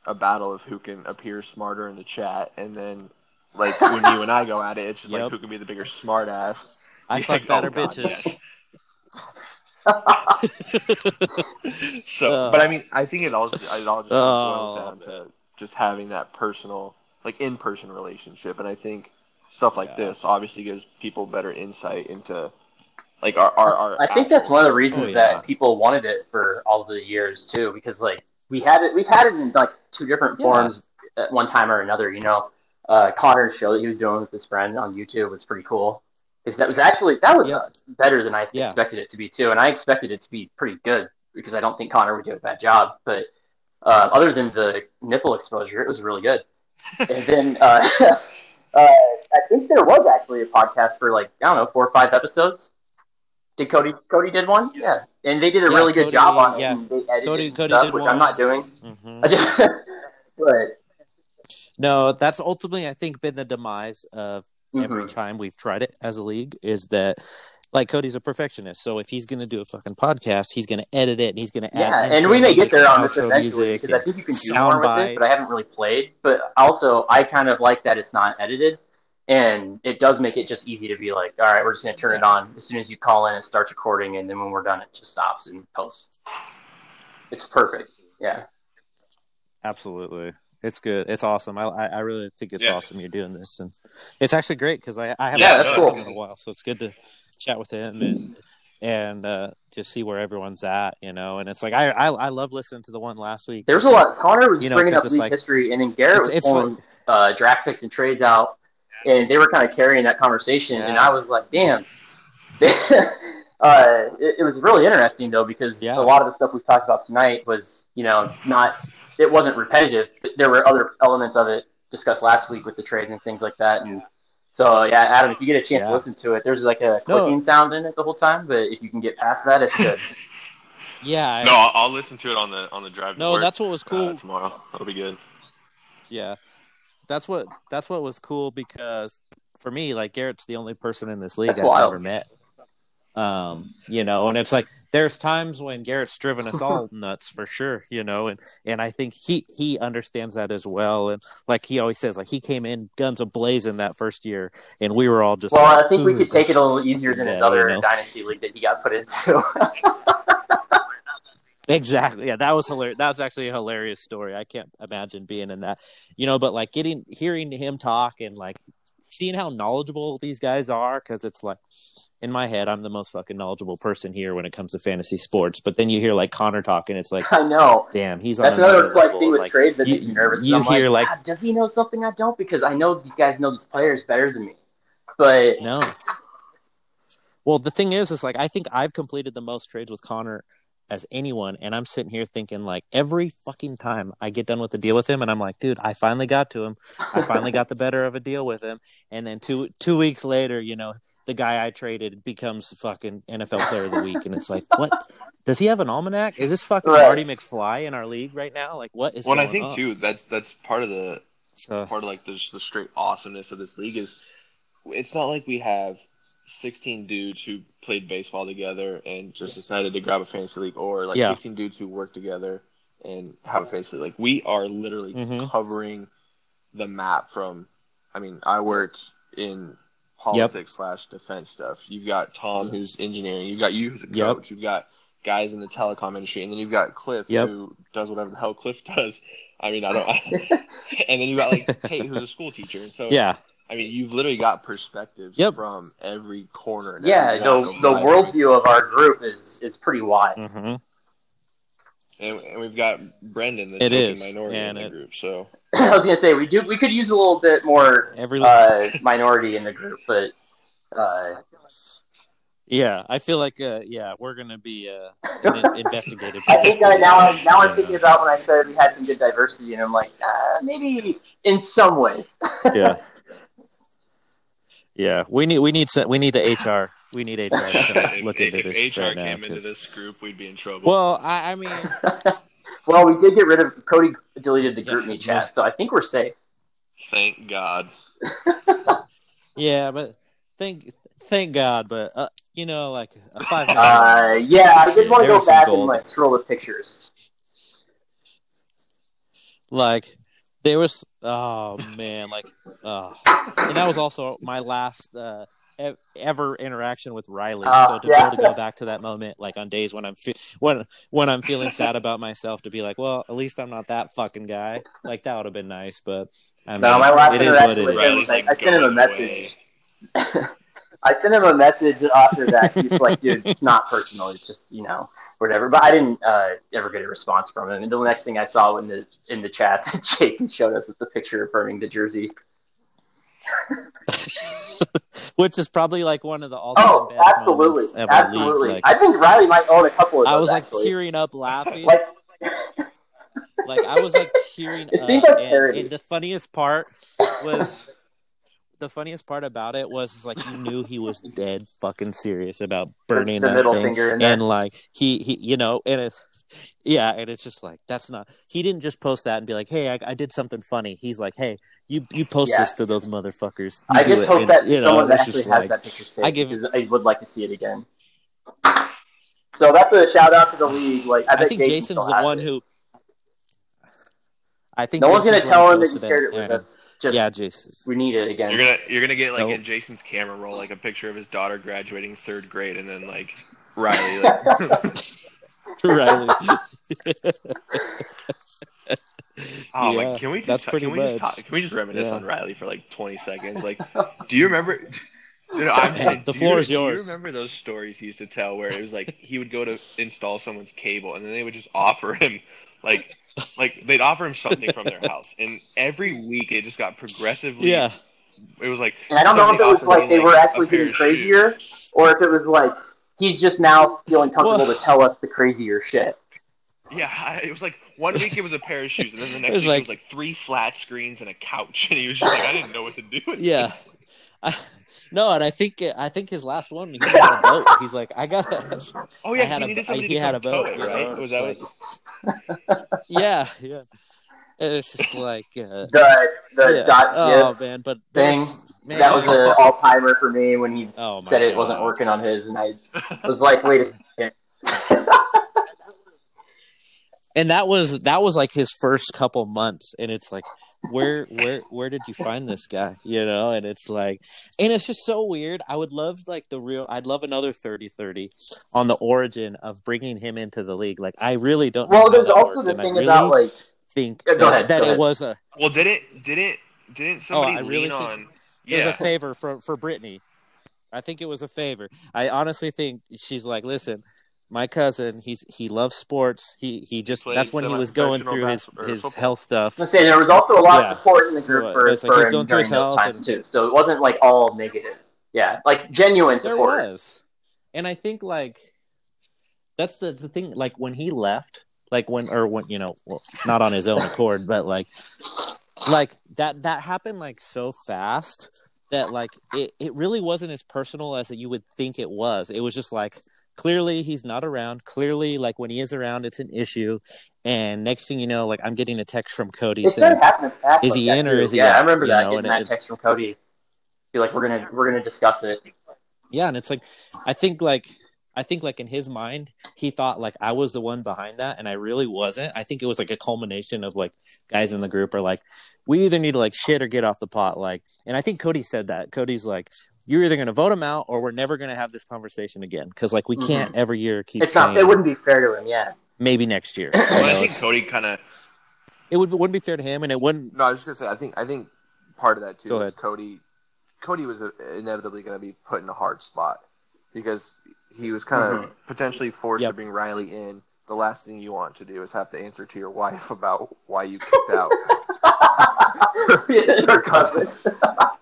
a battle of who can appear smarter in the chat. And then, like when you and I go at it, it's just yep. like who can be the bigger smart ass. I yeah, fuck better God, bitches. Yes. so, uh, but I mean, I think it all it all just boils uh, down to just having that personal, like in person relationship, and I think stuff like yeah. this obviously gives people better insight into like our our. our I think that's one of the reasons oh, that yeah. people wanted it for all the years too, because like we had it, we've had it in like two different yeah. forms at one time or another, you know. Uh, Connor's show that he was doing with his friend on YouTube was pretty cool. Because that was actually that was yep. better than I yeah. expected it to be too, and I expected it to be pretty good because I don't think Connor would do a bad job. But uh, other than the nipple exposure, it was really good. And then uh, uh, I think there was actually a podcast for like I don't know four or five episodes. Did Cody? Cody did one, yeah, and they did a yeah, really Cody, good job on it. Yeah. And they edited Cody, Cody stuff, did which one. I'm not doing. Mm-hmm. I just, but. No, that's ultimately, I think, been the demise of every mm-hmm. time we've tried it as a league is that like Cody's a perfectionist, so if he's going to do a fucking podcast, he's going to edit it and he's going to yeah, add. Yeah, and we may get there on this eventually because I think you can do more with bites. It, but I haven't really played. But also, I kind of like that it's not edited, and it does make it just easy to be like, all right, we're just going to turn yeah. it on as soon as you call in. It starts recording, and then when we're done, it just stops and posts. It's perfect. Yeah, absolutely. It's good. It's awesome. I I really think it's yeah. awesome you're doing this, and it's actually great because I I haven't yeah, that's cool. in a while, so it's good to chat with him and and uh, just see where everyone's at, you know. And it's like I I, I love listening to the one last week. There was a lot. Connor was you know, bringing up league like, history, and then Garrett it's, it's was pulling uh, draft picks and trades out, and they were kind of carrying that conversation. Yeah. And I was like, damn. uh, it, it was really interesting though because yeah. a lot of the stuff we've talked about tonight was you know not. It wasn't repetitive, but there were other elements of it discussed last week with the trades and things like that. And so, yeah, Adam, if you get a chance yeah. to listen to it, there's like a clicking no. sound in it the whole time, but if you can get past that, it's good. yeah. I, no, I'll, I'll listen to it on the on the drive. No, work, that's what was cool. Uh, tomorrow, that'll be good. Yeah, that's what that's what was cool because for me, like Garrett's the only person in this league that's I've wild. ever met. Um, you know, and it's like there's times when Garrett's driven us all nuts for sure, you know, and, and I think he he understands that as well. And like he always says, like he came in guns ablazing that first year, and we were all just well. Like, I think we could take it a little easier than yeah, his other you know? dynasty league that he got put into. Exactly. Yeah, that was hilarious. That was actually a hilarious story. I can't imagine being in that, you know. But like getting hearing him talk and like seeing how knowledgeable these guys are, because it's like. In my head, I'm the most fucking knowledgeable person here when it comes to fantasy sports. But then you hear like Connor talking, it's like, I know, damn, he's that's on another like thing with like, trades that makes you nervous. You hear like, like does he know something I don't? Because I know these guys know these players better than me. But no. Well, the thing is, is like I think I've completed the most trades with Connor as anyone, and I'm sitting here thinking like every fucking time I get done with the deal with him, and I'm like, dude, I finally got to him. I finally got the better of a deal with him, and then two two weeks later, you know. The guy I traded becomes fucking N F L player of the week. And it's like, what? Does he have an almanac? Is this fucking right. Marty McFly in our league right now? Like, what is well, going on? Well, I think, on? too, that's that's part of the so, part of like the, the straight awesomeness of this league is it's not like we have sixteen dudes who played baseball together and just decided to grab a fantasy league or like yeah. sixteen dudes who work together and have a fantasy league. Like, we are literally mm-hmm. covering the map from, I mean, I work in – politics yep. slash defense stuff. You've got Tom, who's engineering. You've got you, who's a coach. Yep. You've got guys in the telecom industry. And then you've got Cliff, yep. who does whatever the hell Cliff does. I mean, I don't – and then you've got, like, Tate, who's a school teacher. And so, yeah. I mean, you've literally got perspectives yep. from every corner. And yeah, every the, the worldview of our group is, is pretty wide. Mm-hmm. And, and we've got Brandon, the token minority in the it, group. So I was gonna say we do we could use a little bit more every, uh, minority in the group, but uh... yeah, I feel like uh, yeah we're gonna be uh, an investigative. I think I, now I'm now I'm thinking about when I said we had some good diversity, and I'm like uh, maybe in some ways. yeah. Yeah, we need we need we need the H R. We need H R to look into this. If H R right came now, into this group, we'd be in trouble. Well, I, I mean, well, we did get rid of Cody. Deleted the group me chat, so I think we're safe. Thank God. yeah, but thank thank God, but uh, you know, like a five. Uh, yeah, I did want to go back and like scroll the pictures. Like. There was, oh man, like, oh. And that was also my last uh, ev- ever interaction with Riley. Uh, so to yeah. be able to go back to that moment, like on days when I'm fe- when when I'm feeling sad about myself, to be like, well, at least I'm not that fucking guy. Like that would have been nice, but I mean, no, my last it is what it is. Like, I sent him a message. I sent him a message after that. He's like, dude, it's not personal. It's just you know. Whatever, but I didn't uh, ever get a response from him. And the next thing I saw in the in the chat that Jason showed us was the picture of burning the jersey, which is probably like one of the all-time oh, best absolutely, moments ever absolutely. Like, I think Riley might own a couple of those. I was like actually. tearing up, laughing. like, like I was like tearing it up. Seems like and, and the funniest part was the funniest part about it was is, like, you knew he was dead fucking serious about burning the, the that middle thing. Finger in and there. Like he, he, you know, and it's yeah, and it's just like that's not. He didn't just post that and be like, "Hey, I, I did something funny." He's like, "Hey, you you post yeah. this to those motherfuckers." You I just hope and, that you know, someone actually has like, that picture saved. I give. I would like to see it again. So that's a shout out to the league. Like I, I think Jason Jason's the one it. who. I think no Jason's one's gonna tell him that you shared it with us. Just, yeah, Jason. We need it again. You're gonna you're gonna get like nope. in Jason's camera roll, like a picture of his daughter graduating third grade, and then like Riley, like... Riley. Oh, yeah, like, can we just can we just, talk, can we just reminisce yeah. on Riley for like twenty seconds? Like, do you remember? You know, I'm saying, the floor you, is yours. Do you remember those stories he used to tell where it was like he would go to install someone's cable, and then they would just offer him like. Like, they'd offer him something from their house, and every week it just got progressively. Yeah, it was like. And I don't know if it was like they like were actually getting crazier, shoes. or if it was like he's just now feeling comfortable well, to tell us the crazier shit. Yeah, it was like one week it was a pair of shoes, and then the next it week like, it was like three flat screens and a couch, and he was just like, I didn't know what to do with yeah. this. I, no, and I think I think his last one, he had a boat. He's like, I got that. Oh yeah, he needed somebody to get a boat, it, right? Was that like, yeah, yeah. It's just like uh, the the yeah. dot. Oh man, but thing man, that was an all timer for me when he oh, said it God. wasn't working on his, and I was like, wait a second. And that was that was like his first couple months, and it's like, where where where did you find this guy? You know, and it's like, and it's just so weird. I would love like the real. I'd love another thirty thirty on the origin of bringing him into the league. Like, I really don't. Well, know there's also the thing really about like think yeah, go that, ahead, that go it ahead. was a. Well, didn't didn't didn't somebody oh, I lean really on? Yeah, it was a favor for for Brittany. I think it was a favor. I honestly think she's like, listen. My cousin, he's he loves sports. He he just Played that's when he was going through his, his health stuff. I was gonna say there was also a lot yeah. of support in the group for, like, for he's him going during those times and... too. So it wasn't like all negative. Yeah, like genuine support. There was, and I think like that's the, the thing. Like when he left, like when or when you know, well, not on his own accord, but like like that that happened like so fast that like it it really wasn't as personal as you would think it was. It was just like. Clearly, he's not around. Clearly, like, when he is around, it's an issue. And next thing you know, like, I'm getting a text from Cody saying, is he in or is he out? Yeah, I remember that, getting that text from Cody. Be like, we're going to we're gonna discuss it. Yeah, and it's like, I think, like, I think, like, in his mind, he thought, like, I was the one behind that, and I really wasn't. I think it was, like, a culmination of, like, guys in the group are like, we either need to, like, shit or get off the pot. Like, and I think Cody said that. Cody's like... You're either going to vote him out, or we're never going to have this conversation again. Because like we can't mm-hmm. every year keep. It's not. It wouldn't be fair to him. Yeah. Maybe next year. Well, you know? I think Cody kind of. It would wouldn't be fair to him, and it wouldn't. No, I was just gonna say. I think I think part of that too Go is ahead. Cody. Cody was inevitably going to be put in a hard spot because he was kind of mm-hmm. potentially forced yep. to bring Riley in. The last thing you want to do is have to answer to your wife about why you kicked out. Her cousin.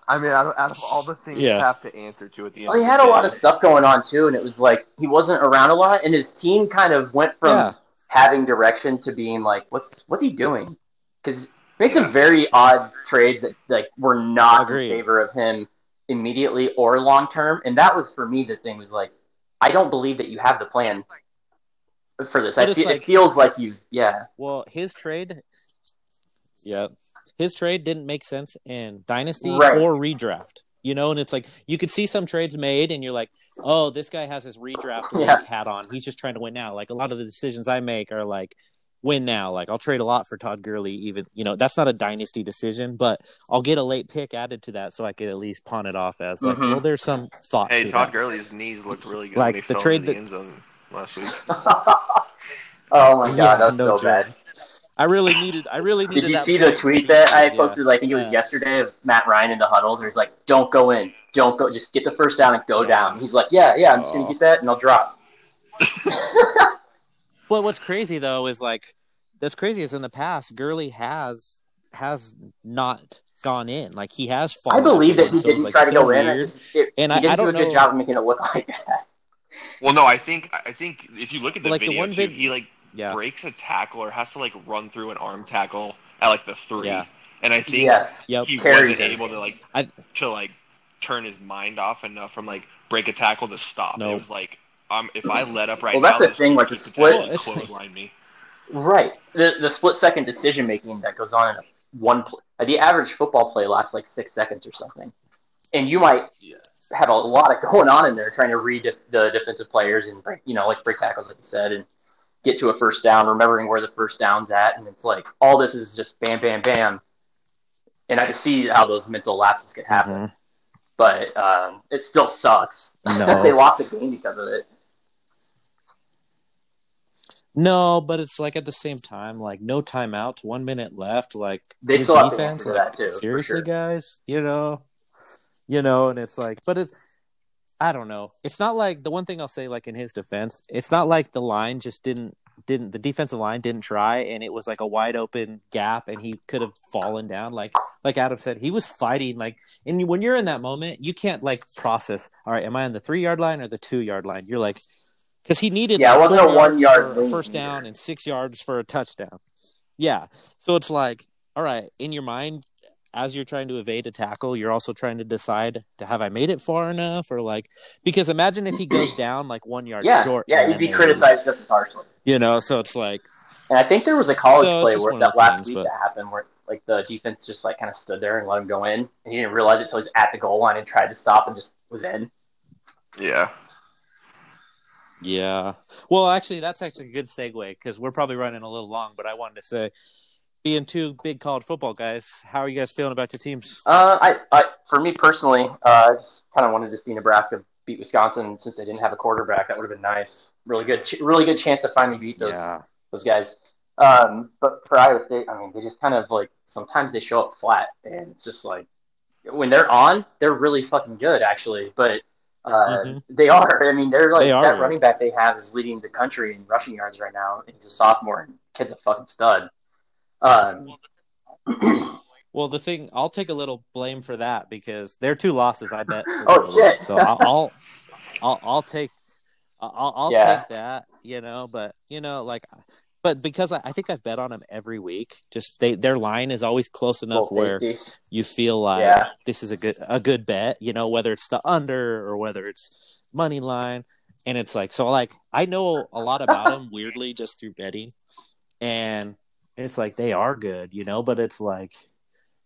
I mean, out of, out of all the things yeah. you have to answer to at the end well, he had a lot of stuff going on, too, and it was like he wasn't around a lot, and his team kind of went from yeah. having direction to being like, what's what's he doing? Because he made some very odd trades that like were not in favor of him immediately or long-term, and that was, for me, the thing was like, I don't believe that you have the plan for this. I fe- like, it feels like you, yeah. Well, his trade, yeah. His trade didn't make sense in Dynasty right. or Redraft, you know? And it's like, you could see some trades made and you're like, oh, this guy has his Redraft yeah. hat on. He's just trying to win now. Like, a lot of the decisions I make are like, win now. Like, I'll trade a lot for Todd Gurley even, you know, that's not a Dynasty decision, but I'll get a late pick added to that so I could at least pawn it off as like, mm-hmm. well, there's some thought Hey, to Todd that. Gurley's knees looked really good like when they the fell trade into the that... end zone last week. Oh, my God, yeah, that's no so joke. bad. I really needed. I really needed. Did you that see the tweet that I posted? Yeah. I think it was yeah. yesterday of Matt Ryan in the huddle. There's like, "Don't go in. Don't go. Just get the first down and go down." He's like, "Yeah, yeah. I'm just gonna get that and I'll drop." Well, what's crazy though is like, that's crazy is in the past, Gurley has has not gone in. Like he has fallen. I believe that he so didn't like try so to go weird. in, it, it, and he I, didn't I don't do a good know. job of making it look like that. Well, no, I think I think if you look at the like video, the one too, vid- he like. Yeah. breaks a tackle or has to like run through an arm tackle at like the three. Yeah. And I think yes. yep. he Carried wasn't it. able to like I, to like turn his mind off enough from like break a tackle to stop. Nope. It was like, um, if I let up right well, now, that's the thing. Like the split clothesline me. Right, the the split second decision making that goes on in a one play. The average football play lasts like six seconds or something, and you might yeah. have a lot of going on in there trying to read the defensive players and break, you know, like break tackles, like you said, and get to a first down, remembering where the first down's at, and it's like all this is just bam, bam, bam, and I can see how those mental lapses could happen, mm-hmm. but um, it still sucks. No. They lost the game because of it. No, but it's like at the same time, like no timeouts, one minute left. Like they his still defense, have to like, that too. Seriously, sure. guys, you know, you know, and it's like, but it's, I don't know. It's not like the one thing I'll say, like in his defense, it's not like the line just didn't, didn't the defensive line didn't try, and it was like a wide open gap, and he could have fallen down. Like, like Adam said, he was fighting. Like, and when you're in that moment, you can't like process. All right, am I on the three yard line or the two yard line? You're like. Because he needed yeah, like, wasn't a one yard for a first down and six yards for a touchdown. Yeah. So it's like, all right, in your mind, as you're trying to evade a tackle, you're also trying to decide to have I made it far enough or like because imagine if he goes down like one yard yeah, short. Yeah, he'd be criticized just as harshly. You know, so it's like and I think there was a college so play where that last things, week but... that happened where like the defense just like kind of stood there and let him go in and he didn't realize it till he's at the goal line and tried to stop and just was in. Yeah. Yeah. Well, actually, that's actually a good segue because we're probably running a little long, but I wanted to say, being two big college football guys, how are you guys feeling about your teams? Uh, I, I for me personally, uh, I just kind of wanted to see Nebraska beat Wisconsin since they didn't have a quarterback. That would have been nice. Really good, ch- really good chance to finally beat those yeah. those guys. Um, but for Iowa State, I mean, they just kind of like sometimes they show up flat, and it's just like when they're on, they're really fucking good, actually, but. Uh, mm-hmm. They are. I mean, they're like they are, that yeah. running back they have is leading the country in rushing yards right now. He's a sophomore, and kid's a fucking stud. Um, well, the thing I'll take a little blame for that because their two losses, I bet. oh shit! So I'll, I'll, I'll, I'll take, I'll, I'll yeah. take that. You know, but you know, like, but because I, I think I've bet on them every week. Just they, their line is always close enough where you feel like yeah. this is a good a good bet. You know, whether it's the under or whether it's money line, and it's like so. Like I know a lot about them weirdly just through betting, and it's like they are good, you know. But it's like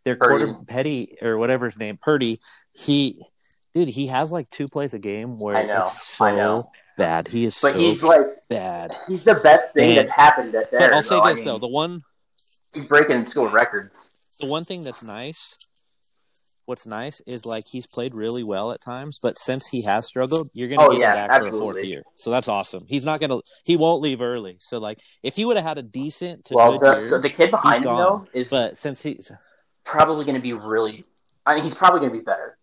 their Purdy. quarter Petty or whatever his name Purdy. He dude, he has like two plays a game where I know. It's so I know. Bad. He is but so he's like, bad. He's the best thing and, that's happened at there. I'll say though. this, I mean, though. The one... He's breaking school records. The one thing that's nice, what's nice, is like he's played really well at times, but since he has struggled, you're going to oh, get yeah, him back absolutely. for a fourth year. So that's awesome. He's not going to... He won't leave early. So, like, if he would have had a decent to well, good the, year... So the kid behind him, gone. though, is but since he's probably going to be really... I mean, he's probably going to be better.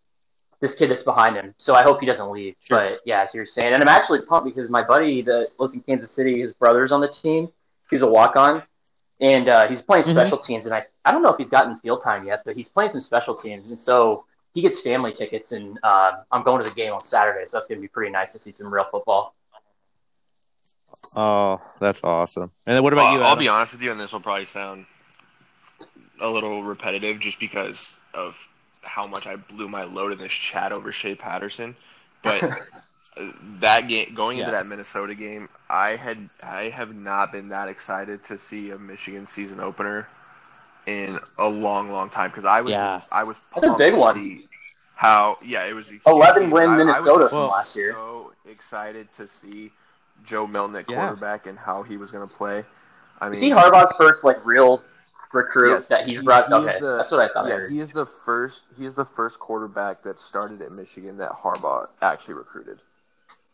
This kid that's behind him. So I hope he doesn't leave. Sure. But yeah, as you're saying. And I'm actually pumped because my buddy that lives in Kansas City, his brother's on the team. He's a walk-on. And uh, he's playing mm-hmm. special teams. And I, I don't know if he's gotten field time yet, but he's playing some special teams. And so he gets family tickets. And uh, I'm going to the game on Saturday. So that's going to be pretty nice to see some real football. Oh, that's awesome. And then what about uh, you, Adam? I'll be honest with you, and this will probably sound a little repetitive just because of – how much I blew my load in this chat over Shea Patterson, but that game going yeah. into that Minnesota game, I had I have not been that excited to see a Michigan season opener in a long, long time because I was yeah. I was pumped to one. see how yeah it was eleven win I, Minnesota I was well, last year. So excited to see Joe Milton at quarterback yeah. and how he was going to play. I mean, is he Harbaugh's first like real? Recruit yes, that he's he, brought. He okay, the, that's what I thought. Yeah, I heard. He is the first. He is the first quarterback that started at Michigan that Harbaugh actually recruited.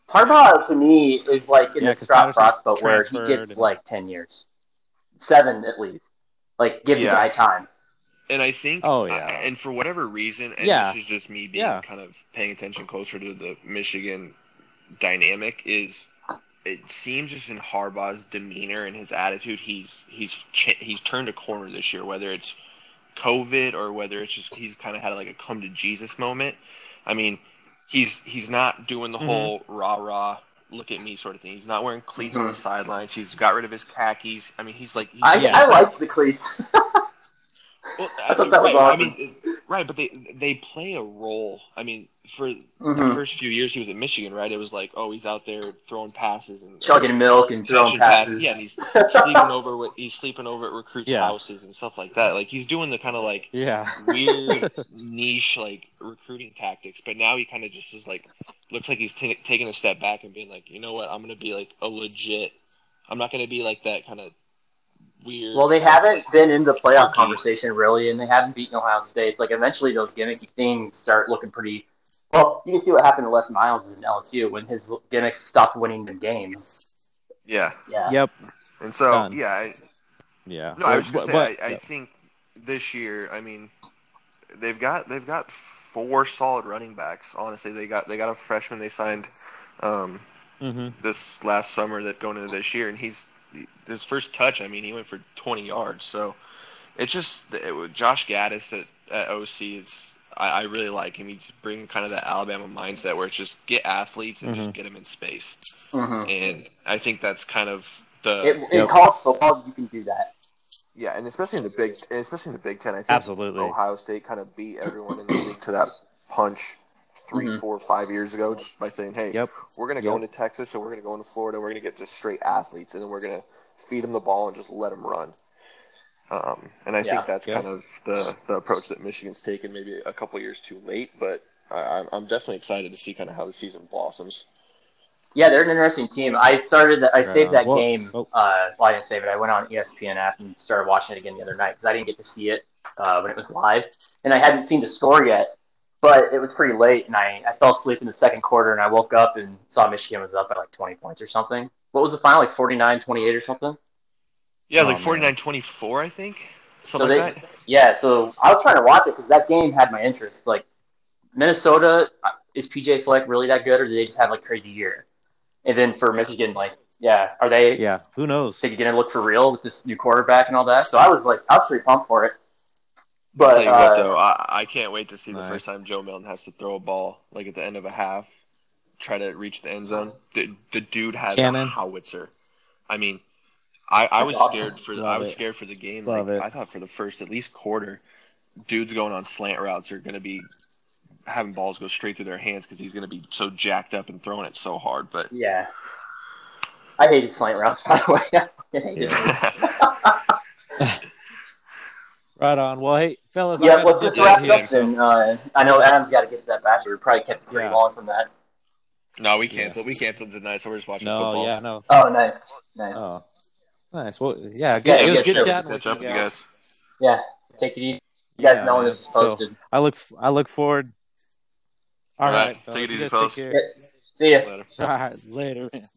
Harbaugh to me is like in yeah, the top prospect where he gets and... like ten years, seven at least. Like give yeah. the guy time. And I think. Oh yeah. Uh, and for whatever reason, and yeah. this is just me being yeah. kind of paying attention closer to the Michigan dynamic is. It seems just in Harbaugh's demeanor and his attitude, he's he's he's turned a corner this year. Whether it's COVID or whether it's just he's kind of had like a come to Jesus moment. I mean, he's he's not doing the mm-hmm. whole rah rah look at me sort of thing. He's not wearing cleats mm-hmm. on the sidelines. He's got rid of his khakis. I mean, he's like he, I, yeah, I like the cleats. Well, I, I thought that right, was awesome. I mean, right, but they they play a role. I mean, for mm-hmm. the first few years he was at Michigan, right? It was like, oh, he's out there throwing passes and chugging and milk and throwing passes. passes. Yeah, and he's sleeping over with he's sleeping over at recruits' yeah. houses and stuff like that. Like he's doing the kind of like yeah. weird niche like recruiting tactics. But now he kind of just is like looks like he's t- taking a step back and being like, you know what, I'm gonna be like a legit. I'm not gonna be like that kind of. Weird. Well, they haven't been in the playoff conversation, really, and they haven't beaten Ohio State. It's like eventually those gimmicky things start looking pretty – well, you can see what happened to Les Miles in L S U when his gimmicks stopped winning the games. Yeah. yeah. Yep. And so, Done. yeah. I, yeah. No, I was going to say, but, I, I yep. think this year, I mean, they've got they've got four solid running backs, honestly. They got they got a freshman they signed um, mm-hmm. this last summer that going into this year, and he's – his first touch, I mean, he went for twenty yards. So it's just it, Josh Gaddis at, at O C. Is I, I really like him. He's bringing kind of that Alabama mindset where it's just get athletes and mm-hmm. just get them in space. Mm-hmm. And I think that's kind of the it, it you know, costs a lot. You can do that. Yeah, and especially in the Big, especially in the Big Ten, I think Absolutely. Ohio State kind of beat everyone in the league to that punch. Three, mm-hmm. four, five years ago, just by saying, hey, yep. we're going to yep. go into Texas and we're going to go into Florida. We're going to get just straight athletes, and then we're going to feed them the ball and just let them run. Um, and I yeah. think that's yeah. kind of the, the approach that Michigan's taken, maybe a couple years too late, but I, I'm definitely excited to see kind of how the season blossoms. Yeah, they're an interesting team. I started, the, I right saved on. that Whoa. game. Oh. Uh, well, I didn't save it. I went on E S P N app and started watching it again the other night because I didn't get to see it uh, when it was live, and I hadn't seen the score yet. But it was pretty late, and I, I fell asleep in the second quarter, and I woke up and saw Michigan was up by like twenty points or something. What was the final, like forty-nine twenty-eight or something? Yeah, it was oh, like forty-nine twenty-four, I think, something so they, like that. Yeah, so I was trying to watch it because that game had my interest. Like, Minnesota, is P J Fleck really that good, or do they just have like crazy year? And then for Michigan, like, yeah, are they? Yeah, who knows? They going to look for real with this new quarterback and all that? So I was like, I was pretty pumped for it. But, I'll tell you uh, what, though, I, I can't wait to see nice. the first time Joe Milton has to throw a ball, like at the end of a half, try to reach the end zone. The, the dude has Cannon. a howitzer. I mean, I, I was awesome. scared for Love I was it. scared for the game. Like, I thought for the first at least quarter, dudes going on slant routes are going to be having balls go straight through their hands because he's going to be so jacked up and throwing it so hard. But yeah, I hated slant routes, by the way. I hated it. Right on. Well, hey, fellas. Yeah, well, just wrap up then. Uh, I know Adam's got to get to that basket. We probably kept getting yeah. on from that. No, we canceled. Yeah. We canceled tonight, so we're just watching no, football. Yeah, no. Oh, nice. Nice. Oh, nice. Well, yeah, good, yeah, it was good sure. chatting with you guys. you guys. Yeah, take it easy. You guys yeah, know when this is posted. So I, look, I look forward. All, All right, right. Take it easy, fellas. Take care. See ya. Later. All right, later.